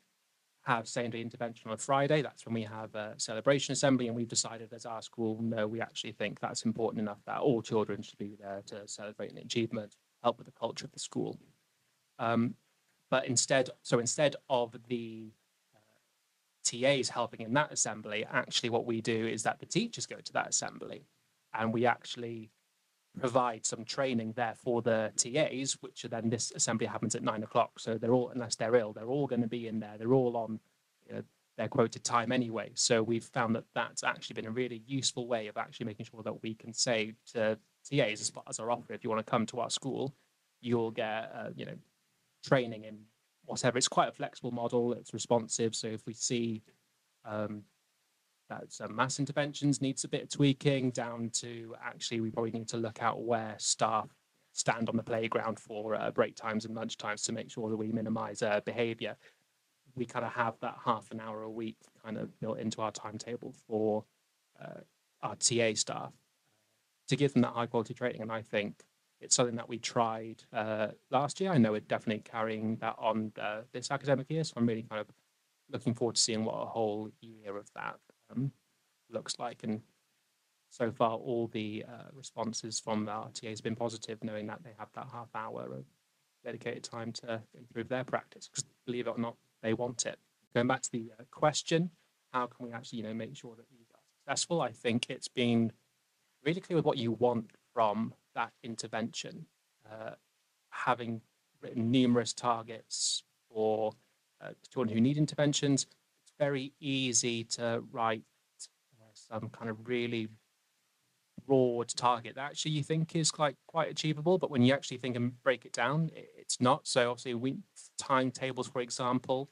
have same-day intervention on a Friday. That's when we have a celebration assembly, and we've decided as our school, no, we actually think that's important enough that all children should be there to celebrate an achievement, help with the culture of the school. Um, but instead, so instead of the uh, T As helping in that assembly, actually what we do is that the teachers go to that assembly, and we actually provide some training there for the T As, which are then, this assembly happens at nine o'clock. So they're all, unless they're ill, they're all going to be in there. They're all on you know, their quoted time anyway. So we've found that that's actually been a really useful way of actually making sure that we can say to T As, as far as our offer, if you want to come to our school, you'll get, uh, you know, training in whatever. It's quite a flexible model. It's responsive. So if we see um, that some mass interventions needs a bit of tweaking down to, actually, we probably need to look out where staff stand on the playground for uh, break times and lunch times to make sure that we minimise uh, behaviour. We kind of have that half an hour a week kind of built into our timetable for uh, our T A staff to give them that high quality training. And I think it's something that we tried uh, last year. I know we're definitely carrying that on uh, this academic year. So I'm really kind of looking forward to seeing what a whole year of that Um, looks like, and so far all the uh, responses from the R T A has been positive, knowing that they have that half hour of dedicated time to improve their practice, because believe it or not, they want it. Going back to the uh, question, how can we actually you know make sure that these are successful? I think it's been really clear with what you want from that intervention, uh, having written numerous targets for uh, children who need interventions. Very easy to write uh, some kind of really broad target that actually you think is like quite achievable, but when you actually think and break it down, it's not. So obviously, we timetables, for example.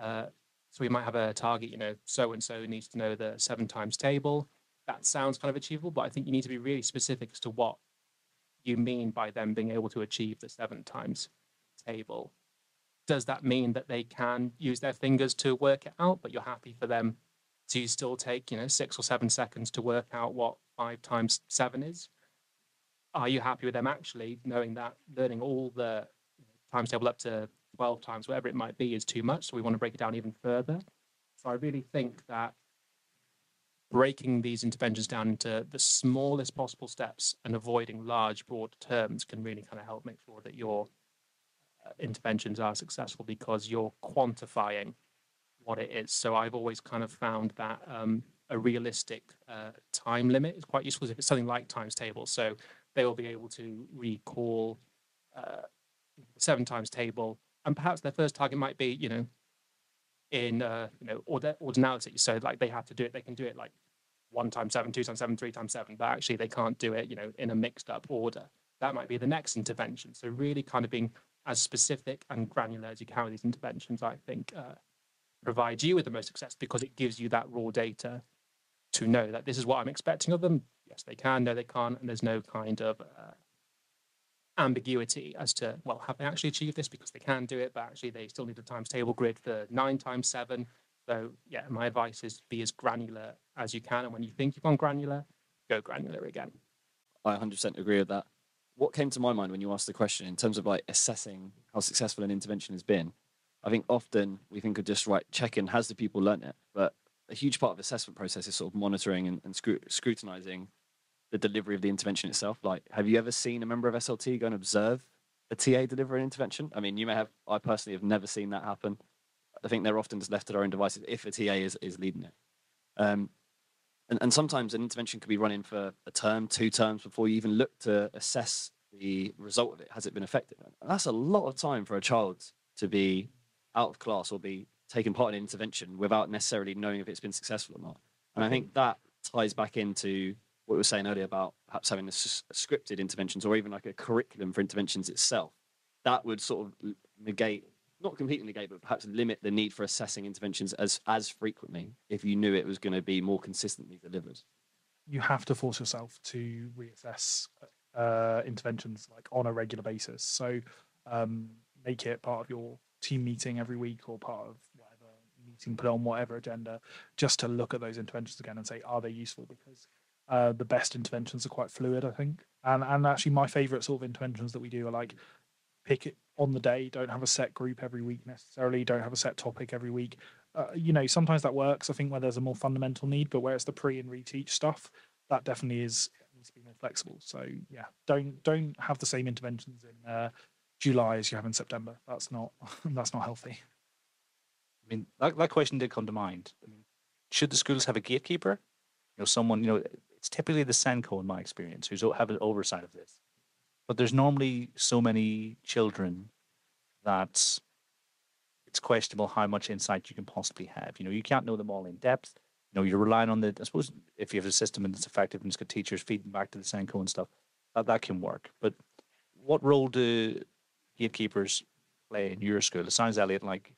Uh, so we might have a target, you know, so and so needs to know the seven times table. That sounds kind of achievable, but I think you need to be really specific as to what you mean by them being able to achieve the seven times table. Does that mean that they can use their fingers to work it out, but you're happy for them to still take, you know, six or seven seconds to work out what five times seven is? Are you happy with them actually knowing that learning all the times table up to twelve times, whatever it might be, is too much? So we want to break it down even further. So I really think that breaking these interventions down into the smallest possible steps and avoiding large, broad terms can really kind of help make sure that your interventions are successful, because you're quantifying what it is. So I've always kind of found that um, a realistic uh, time limit is quite useful if it's something like times table. So they will be able to recall uh, seven times table, and perhaps their first target might be, you know, in uh, you know, order, ordinality. So like they have to do it, they can do it like one times seven, two times seven, three times seven, but actually they can't do it, you know, in a mixed up order. That might be the next intervention. So really kind of being as specific and granular as you can with these interventions, I think, uh, provide you with the most success, because it gives you that raw data to know that this is what I'm expecting of them. Yes, they can, no, they can't. And there's no kind of uh, ambiguity as to, well, have they actually achieved this? Because they can do it, but actually they still need a times table grid for nine times seven. So yeah, my advice is be as granular as you can. And when you think you've gone granular, go granular again. I one hundred percent agree with that. What came to my mind when you asked the question in terms of like assessing how successful an intervention has been, I think often we think of just right checking, has the people learnt it? But a huge part of the assessment process is sort of monitoring and, and scrut scrutinizing the delivery of the intervention itself. Like, have you ever seen a member of S L T go and observe a T A deliver an intervention? I mean, you may have, I personally have never seen that happen. I think they're often just left to their own devices if a T A is, is leading it. Um, And, and sometimes an intervention could be running for a term, two terms before you even look to assess the result of it. Has it been effective? And that's a lot of time for a child to be out of class or be taking part in an intervention without necessarily knowing if it's been successful or not. And I think that ties back into what we were saying earlier about perhaps having a s scripted interventions or even like a curriculum for interventions itself. That would sort of negate, not completely negate, but perhaps limit the need for assessing interventions as, as frequently if you knew it was going to be more consistently delivered. You have to force yourself to reassess uh, interventions like on a regular basis. So um, make it part of your team meeting every week or part of whatever meeting, put on whatever agenda, just to look at those interventions again and say, are they useful? Because uh, the best interventions are quite fluid, I think. And, and actually my favourite sort of interventions that we do are like, pick it on the day, don't have a set group every week necessarily, don't have a set topic every week. Uh, you know, sometimes that works, I think, where there's a more fundamental need, but where it's the pre and reteach stuff, that definitely is needs to be more flexible. So yeah, don't don't have the same interventions in uh, July as you have in September. That's not that's not healthy. I mean, that, that question did come to mind. I mean, should the schools have a gatekeeper? You know, someone, you know, it's typically the SENCO in my experience who's have an oversight of this. But there's normally so many children that it's questionable how much insight you can possibly have. You know, you can't know them all in depth. You know, you're relying on the, I suppose, if you have a system and it's effective and it's got teachers feeding back to the SENCO and stuff, that, that can work. But what role do gatekeepers play in your school? It sounds, Elliot, like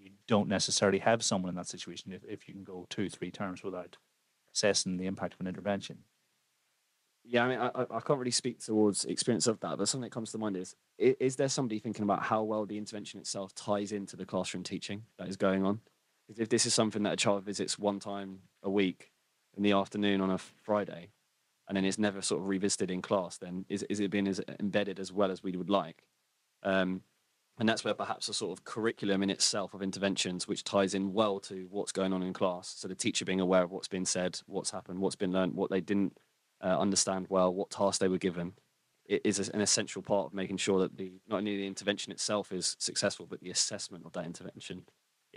you don't necessarily have someone in that situation if, if you can go two, three terms without assessing the impact of an intervention. Yeah, I mean, I, I can't really speak towards experience of that, but something that comes to mind is, is there somebody thinking about how well the intervention itself ties into the classroom teaching that is going on? If this is something that a child visits one time a week in the afternoon on a Friday, and then it's never sort of revisited in class, then is, is it being as embedded as well as we would like? Um, and that's where perhaps a sort of curriculum in itself of interventions, which ties in well to what's going on in class. So the teacher being aware of what's been said, what's happened, what's been learned, what they didn't Uh, understand well, what tasks they were given. It is an essential part of making sure that the not only the intervention itself is successful, but the assessment of that intervention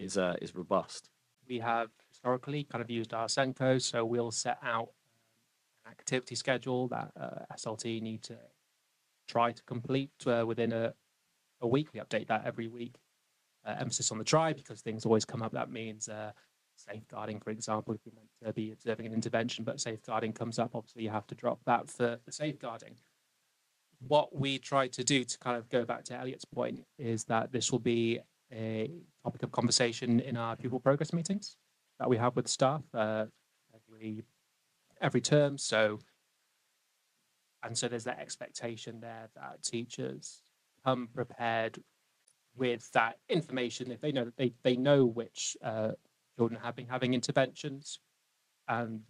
is uh, is robust. We have historically kind of used our SENCO, so we'll set out an activity schedule that uh, S L T need to try to complete uh, within a, a week. We update that every week. Uh, emphasis on the try, because things always come up. That means uh, safeguarding, for example, if you're meant to be observing an intervention, but safeguarding comes up, obviously you have to drop that for the safeguarding. What we try to do, to kind of go back to Elliot's point, is that this will be a topic of conversation in our pupil progress meetings that we have with staff uh, every, every term. So, and so there's that expectation there that teachers come prepared with that information. If they know that they, they know which uh, children have been having interventions, and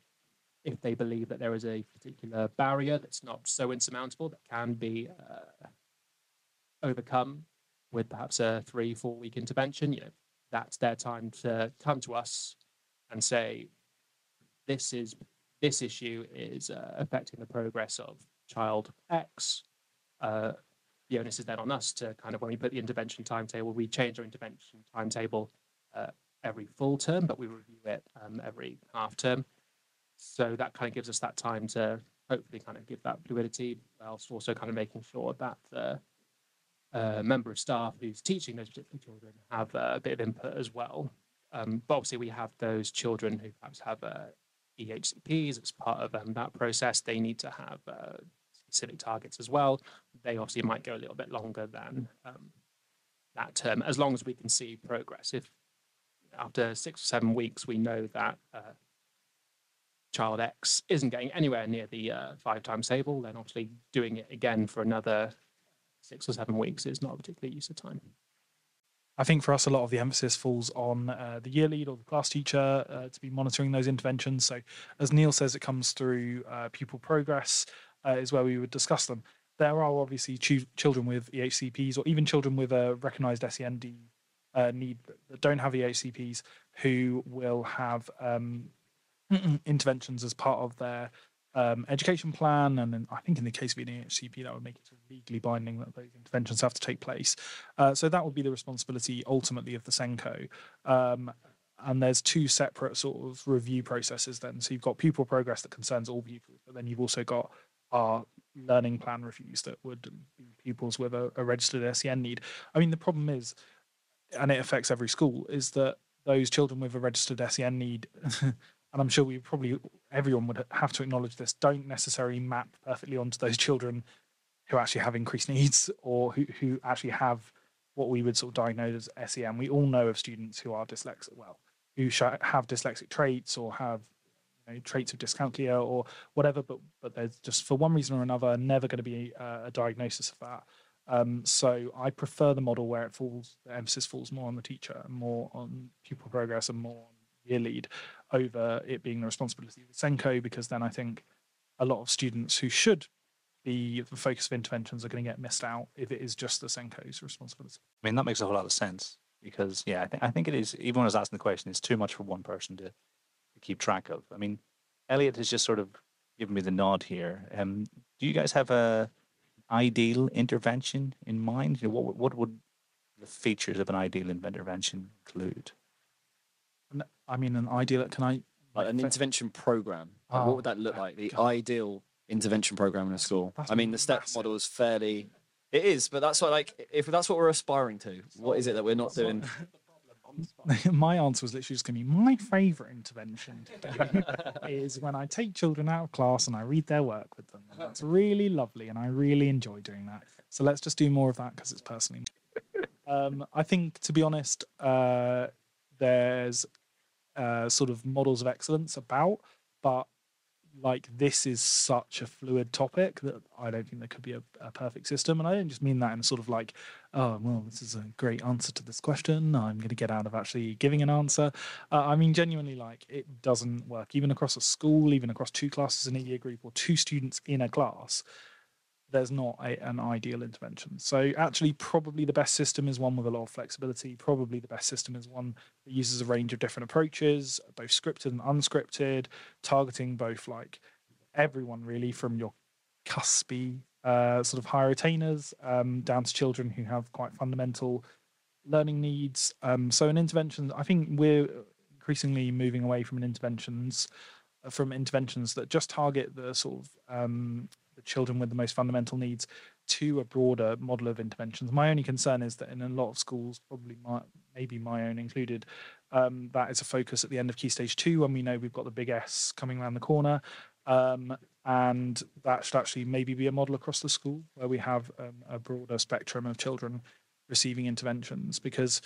if they believe that there is a particular barrier that's not so insurmountable, that can be uh, overcome with perhaps a three, four week intervention, you know, that's their time to come to us and say, this is this issue is uh, affecting the progress of child X. Uh, the onus is then on us to kind of, when we put the intervention timetable, we change our intervention timetable uh, every full term, but we review it um, every half term. So that kind of gives us that time to hopefully kind of give that fluidity, whilst also kind of making sure that the uh, member of staff who's teaching those particular children have uh, a bit of input as well. Um, but obviously we have those children who perhaps have uh, E H C Ps as part of um, that process. They need to have uh, specific targets as well. They obviously might go a little bit longer than um, that term, as long as we can see progress. If after six or seven weeks we know that uh, child X isn't getting anywhere near the uh, five times table, then obviously doing it again for another six or seven weeks is not a particular use of time. I think for us, a lot of the emphasis falls on uh, the year lead or the class teacher uh, to be monitoring those interventions. So as Neil says, it comes through uh, pupil progress uh, is where we would discuss them. There are obviously ch children with E H C Ps, or even children with a recognised S E N D uh, need that don't have E H C Ps, who will have um, interventions as part of their um, education plan. And then I think in the case of an E H C P, that would make it legally binding that those interventions have to take place. Uh, so that would be the responsibility ultimately of the SENCO. Um, and there's two separate sort of review processes then. So you've got pupil progress that concerns all pupils, but then you've also got our learning plan reviews that would be pupils with a, a registered S E N need. I mean, the problem is, and it affects every school, is that those children with a registered S E N need and I'm sure we probably, everyone would have to acknowledge this, don't necessarily map perfectly onto those children who actually have increased needs, or who, who actually have what we would sort of diagnose as S E M. We all know of students who are dyslexic, well, who have dyslexic traits or have you know, traits of dyscalculia or whatever, but, but there's just for one reason or another never going to be a, a diagnosis of that. Um, so I prefer the model where it falls, the emphasis falls more on the teacher and more on pupil progress and more on year lead, over it being the responsibility of the SENCO, because then I think a lot of students who should be the focus of interventions are going to get missed out if it is just the SENCO's responsibility. I mean, that makes a whole lot of sense, because yeah, I think I think it is. Even when I was asking the question, it's too much for one person to, to keep track of. I mean, Elliot has just sort of given me the nod here. Um, do you guys have a ideal intervention in mind? You know, what what would the features of an ideal intervention include? I mean, an ideal, can I? Like an intervention program. Like, oh, what would that look like? The God. Ideal intervention program in a school. That's I mean, the STEP model is fairly, it is, but that's what, like, if that's what we're aspiring to, what is it that we're not doing? My answer was literally just going to be, my favourite intervention is when I take children out of class and I read their work with them. And that's really lovely, and I really enjoy doing that. So let's just do more of that because it's personally. um, I think, to be honest, uh, there's uh, sort of models of excellence about, but like this is such a fluid topic that I don't think there could be a, a perfect system. And I don't just mean that in a sort of like, oh, well, this is a great answer to this question, I'm going to get out of actually giving an answer. Uh, I mean, genuinely, like it doesn't work. Even across a school, even across two classes in a year group or two students in a class, there's not a, an ideal intervention. So actually, probably the best system is one with a lot of flexibility. Probably the best system is one that uses a range of different approaches, both scripted and unscripted, targeting both like everyone really, from your cuspy uh, sort of higher attainers um, down to children who have quite fundamental learning needs. Um, so an intervention, I think we're increasingly moving away from an interventions, from interventions that just target the sort of um, the children with the most fundamental needs to a broader model of interventions. My only concern is that in a lot of schools, probably my, maybe my own included, um, that is a focus at the end of Key Stage two when we know we've got the big S coming around the corner. Um, and that should actually maybe be a model across the school where we have um, a broader spectrum of children receiving interventions, because,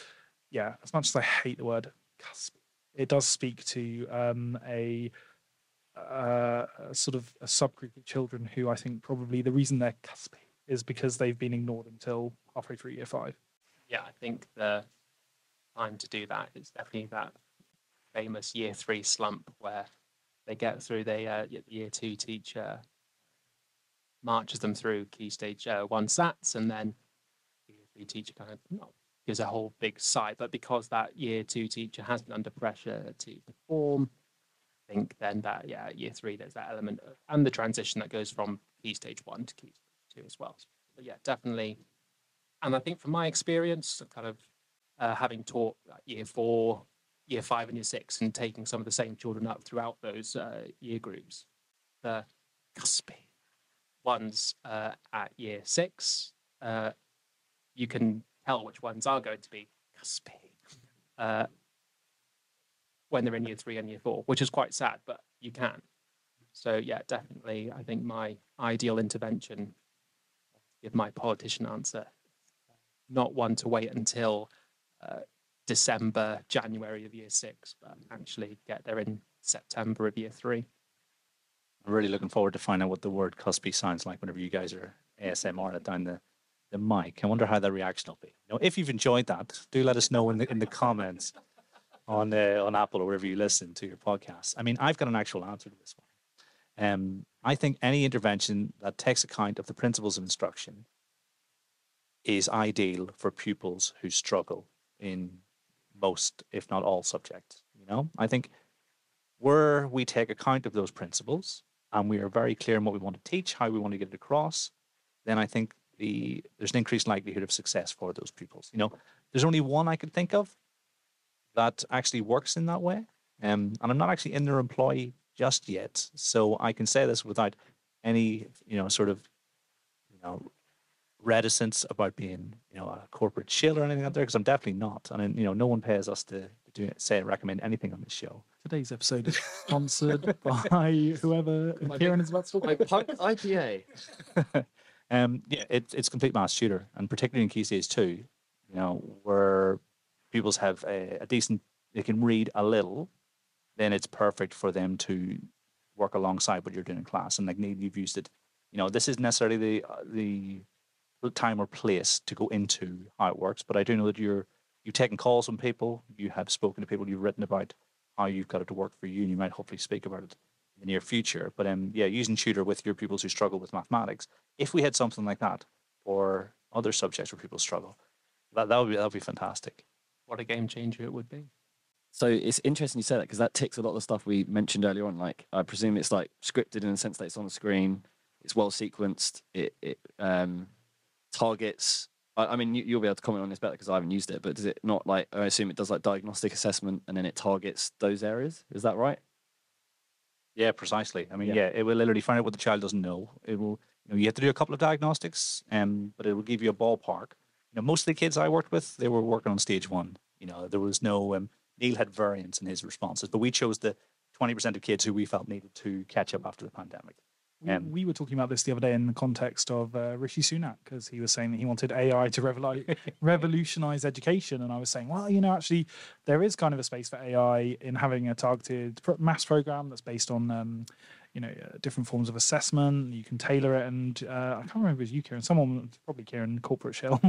yeah, as much as I hate the word cusp, it does speak to um, a, uh, a sort of a subgroup of children who I think probably the reason they're cuspy is because they've been ignored until halfway through year five. Yeah, I think the time to do that is definitely that famous year three slump where they get through, they uh, year two teacher marches them through key stage uh, one SATs, and then year three teacher kind of not gives a whole big sigh, but because that year two teacher has been under pressure to perform, I think then that, yeah, year three, there's that element of, and the transition that goes from key stage one to key stage two as well. But yeah, definitely. And I think from my experience, kind of uh, having taught like, year four, year five and year six, and taking some of the same children up throughout those uh, year groups, the cuspy ones uh, at year six, uh, you can tell which ones are going to be cuspy uh, when they're in year three and year four, which is quite sad, but you can. So yeah, definitely, I think my ideal intervention, give my politician answer, not one to wait until uh, December, January of year six, but actually get there in September of year three. I'm really looking forward to find out what the word cuspy sounds like whenever you guys are A S M R it down the, the mic. I wonder how that reaction will be. You know, if you've enjoyed that, do let us know in the in the comments on uh, on Apple or wherever you listen to your podcast. I mean, I've got an actual answer to this one. Um, I think any intervention that takes account of the principles of instruction is ideal for pupils who struggle in most, if not all, subjects. You know, I think where we take account of those principles and we are very clear in what we want to teach, how we want to get it across, then I think the there's an increased likelihood of success for those pupils. You know, there's only one I could think of that actually works in that way. Um, and I'm not actually in their employ just yet. So I can say this without any, you know, sort of, you know, reticence about being, you know, a corporate shill or anything out there, because I'm definitely not. And, you know, no one pays us to do say recommend anything on this show. Today's episode is sponsored by whoever Kieran is about to talk about. My punk I P A. um, yeah, it, it's Complete Maths Tutor, and particularly in Key Stage two, you know, where pupils have a, a decent, they can read a little, then it's perfect for them to work alongside what you're doing in class. And like Neil, you've used it. You know, this isn't necessarily the uh, the time or place to go into how it works, but I do know that you're you've taken calls from people, you have spoken to people, you've written about how you've got it to work for you, and you might hopefully speak about it in the near future. But um, yeah, using Tutor with your pupils who struggle with mathematics, if we had something like that, or other subjects where people struggle, that that would be that would be fantastic. What a game changer it would be. So it's interesting you say that, because that ticks a lot of the stuff we mentioned earlier on. Like, I presume it's like scripted in the sense that it's on the screen, it's well sequenced, it it um. targets. I, I mean, you, you'll be able to comment on this better because I haven't used it, but does it not, like, I assume it does like diagnostic assessment and then it targets those areas? Is that right? Yeah, precisely. I mean, yeah, yeah it will literally find out what the child doesn't know. It will, you know, you have to do a couple of diagnostics, um, but it will give you a ballpark. You know, most of the kids I worked with, they were working on stage one. You know, there was no, um, Neil had variance in his responses, but we chose the twenty percent of kids who we felt needed to catch up after the pandemic. Um, we were talking about this the other day in the context of uh, Rishi Sunak, because he was saying that he wanted A I to revol revolutionise education. And I was saying, well, you know, actually, there is kind of a space for A I in having a targeted maths programme that's based on, um, you know, uh, different forms of assessment. You can tailor it. And uh, I can't remember if it was you, Kieran. Someone, probably Kieran, corporate shell.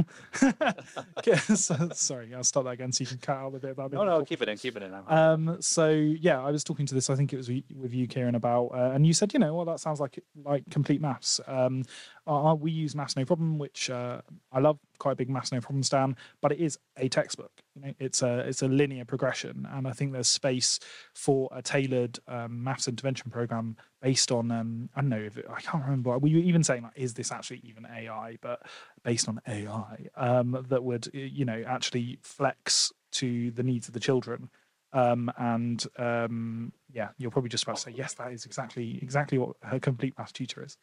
so, sorry, I'll start that again so you can cut out a bit about it. No, no, keep it in, keep it in. Um, so, yeah, I was talking to this, I think it was with you, Kieran, about, uh, and you said, you know, well, that sounds like like Complete Maths. Um, uh, we use Maths No Problem, which uh, I love, quite a big Maths No Problem stan, but it is a textbook. You know, it's a it's a linear progression, and I think there's space for a tailored um, maths intervention program based on um, I don't know if it, I can't remember. We were even saying, like, is this actually even A I? But based on A I, um, that would, you know, actually flex to the needs of the children. Um, and um, yeah, you're probably just about to say yes, that is exactly exactly what her Complete Maths Tutor is.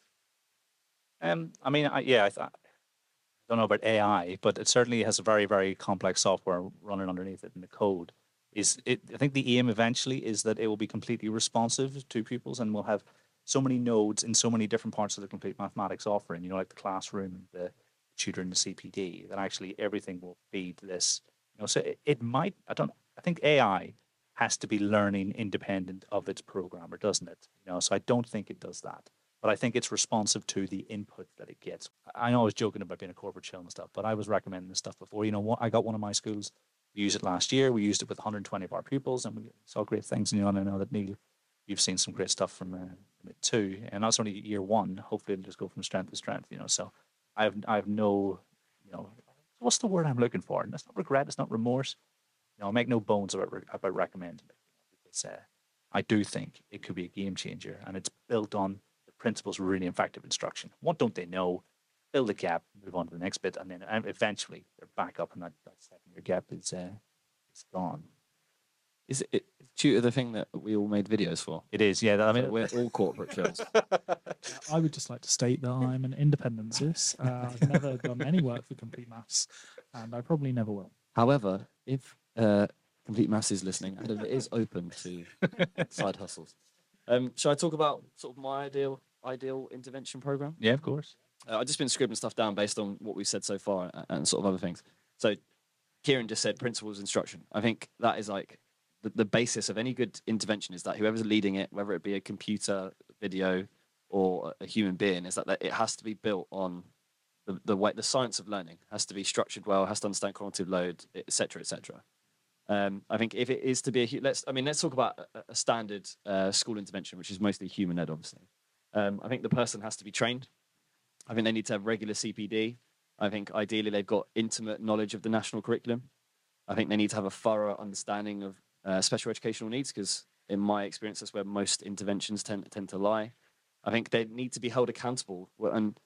Um, I mean, I, yeah, I. Th don't know about A I, but it certainly has a very, very complex software running underneath it in the code. Is it, I think the aim eventually is that it will be completely responsive to pupils and will have so many nodes in so many different parts of the Complete Mathematics offering, you know, like the classroom, the tutor and the C P D, that actually everything will feed this. You know, so it, it might, I don't, I think A I has to be learning independent of its programmer, doesn't it? You know, so I don't think it does that. But I think it's responsive to the input that it gets. I know I was joking about being a corporate shell and stuff, but I was recommending this stuff before. You know what? I got one of my schools. We used it last year. We used it with one hundred twenty of our pupils, and we saw great things. And you know, and I know that Neil, you've seen some great stuff from, uh, from it too. And that's only year one. Hopefully, it'll just go from strength to strength. You know, so I have I have no, you know, what's the word I'm looking for? And it's not regret. It's not remorse. You know, I make no bones about about recommending it. It's, uh, I do think it could be a game changer, and it's built on principles were really effective instruction. What don't they know? Fill the gap, move on to the next bit, and then eventually they're back up, and that, that second-year gap is uh, is gone. Is it tutor the thing that we all made videos for? It is, yeah. That, I mean, so we're all corporate shows. I would just like to state that I'm an independentist. Uh, I've never done any work for Complete Maths, and I probably never will. However, if uh, Complete Maths is listening, Adam is open to side hustles. Um, shall I talk about sort of my ideal? ideal intervention program? Yeah, of course. Uh, I've just been scribbling stuff down based on what we've said so far and, and sort of other things. So Kieran just said principles instruction. I think that is like the, the basis of any good intervention is that whoever's leading it, whether it be a computer, video, or a human being, is that, that it has to be built on the, the way, the science of learning. It has to be structured well, has to understand cognitive load, et cetera, et cetera. Um, I think if it is to be a, let's, I mean, let's talk about a, a standard uh, school intervention, which is mostly human ed, obviously. Um, I think the person has to be trained. I think they need to have regular C P D. I think ideally they've got intimate knowledge of the national curriculum. I think they need to have a thorough understanding of uh, special educational needs, because in my experience, that's where most interventions tend, tend to lie. I think they need to be held accountable. And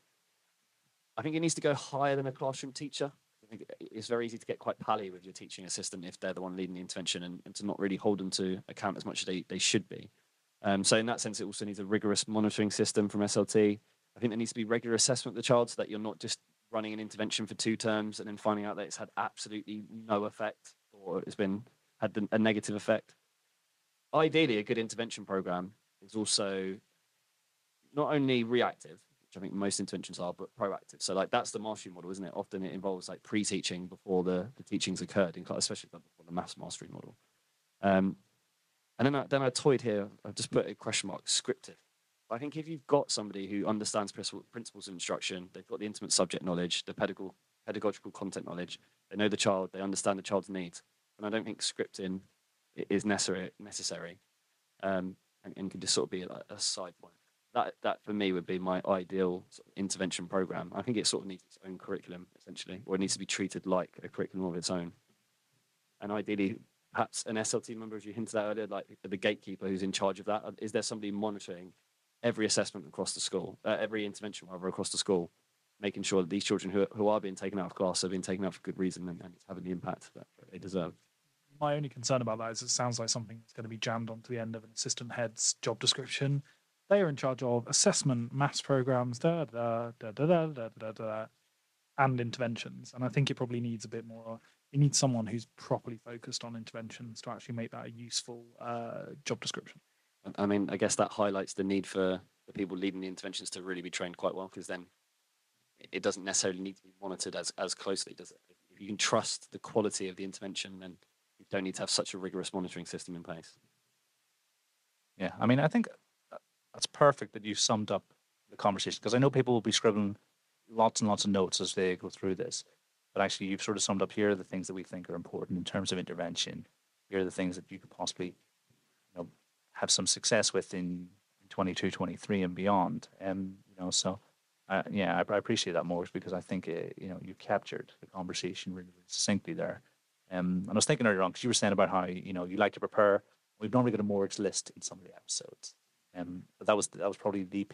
I think it needs to go higher than a classroom teacher. I think it's very easy to get quite pally with your teaching assistant if they're the one leading the intervention, and, and to not really hold them to account as much as they, they should be. Um, so in that sense, it also needs a rigorous monitoring system from S L T. I think there needs to be regular assessment of the child so that you're not just running an intervention for two terms and then finding out that it's had absolutely no effect or it's been had a negative effect. Ideally, a good intervention program is also not only reactive, which I think most interventions are, but proactive. So like that's the mastery model, isn't it? Often it involves like pre-teaching before the, the teaching's occurred, in class, especially before the maths mastery model. Um, And then I, then I toyed here, I've just put a question mark, scripted. I think if you've got somebody who understands principles of instruction, they've got the intimate subject knowledge, the pedagogical, pedagogical content knowledge, they know the child, they understand the child's needs. And I don't think scripting is necessary, necessary um, and, and can just sort of be a, a side point. That, that for me would be my ideal sort of intervention program. I think it sort of needs its own curriculum, essentially, or it needs to be treated like a curriculum of its own. And ideally, perhaps an S L T member, as you hinted at earlier, like the gatekeeper who's in charge of that. Is there somebody monitoring every assessment across the school, uh, every intervention, rather, across the school, making sure that these children who, who are being taken out of class are being taken out for good reason and, and it's having the impact that they deserve? My only concern about that is it sounds like something that's going to be jammed onto the end of an assistant head's job description. They are in charge of assessment, maths programs, da da da da da da da da, and interventions. And I think it probably needs a bit more. You need someone who's properly focused on interventions to actually make that a useful uh, job description. I mean, I guess that highlights the need for the people leading the interventions to really be trained quite well, because then it doesn't necessarily need to be monitored as, as closely, does it? If you can trust the quality of the intervention, then you don't need to have such a rigorous monitoring system in place. Yeah, I mean, I think that's perfect that you've summed up the conversation, because I know people will be scribbling lots and lots of notes as they go through this. But actually, you've sort of summed up, here are the things that we think are important in terms of intervention. Here are the things that you could possibly, you know, have some success with in twenty-two, twenty-three and beyond. Um, you know, so, uh, yeah, I, I appreciate that more, because I think, uh, you know, you captured the conversation really, really succinctly there. Um, and I was thinking earlier on, because you were saying about how, you know, you like to prepare. We've normally got a Morgs list in some of the episodes. Um, but that was, that was probably the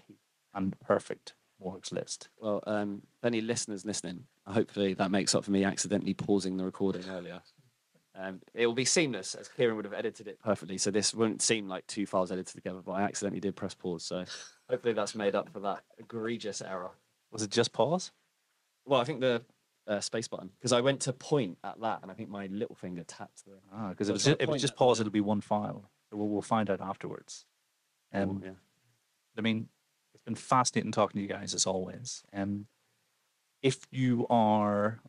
and perfect Morgs list. Well, um, any listeners listening, hopefully that makes up for me accidentally pausing the recording earlier. Um, it will be seamless, as Kieran would have edited it perfectly, so this wouldn't seem like two files edited together, but I accidentally did press pause, so hopefully that's made up for that egregious error. Was it just pause? Well, I think the uh, space button, because I went to point at that and I think my little finger tapped there. Ah, because so if, if it's just pause, it'll be one file. We'll, we'll find out afterwards. Um, oh, yeah. I mean, it's been fascinating talking to you guys as always. Um, if you are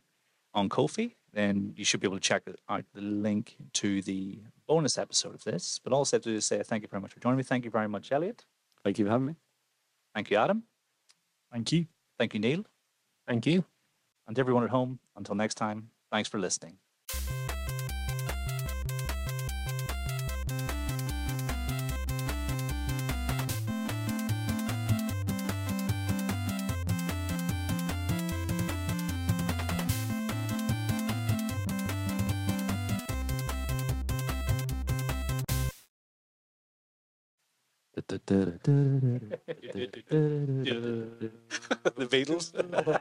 on Ko-fi, then you should be able to check out the link to the bonus episode of this. But also to say thank you very much for joining me. Thank you very much, Elliot. Thank you for having me. Thank you, Adam. Thank you. Thank you, Neil. Thank you. And everyone at home, until next time, thanks for listening. The Beatles.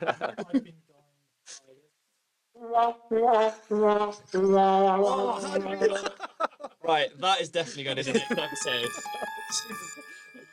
Right, that is definitely going to be the next episode.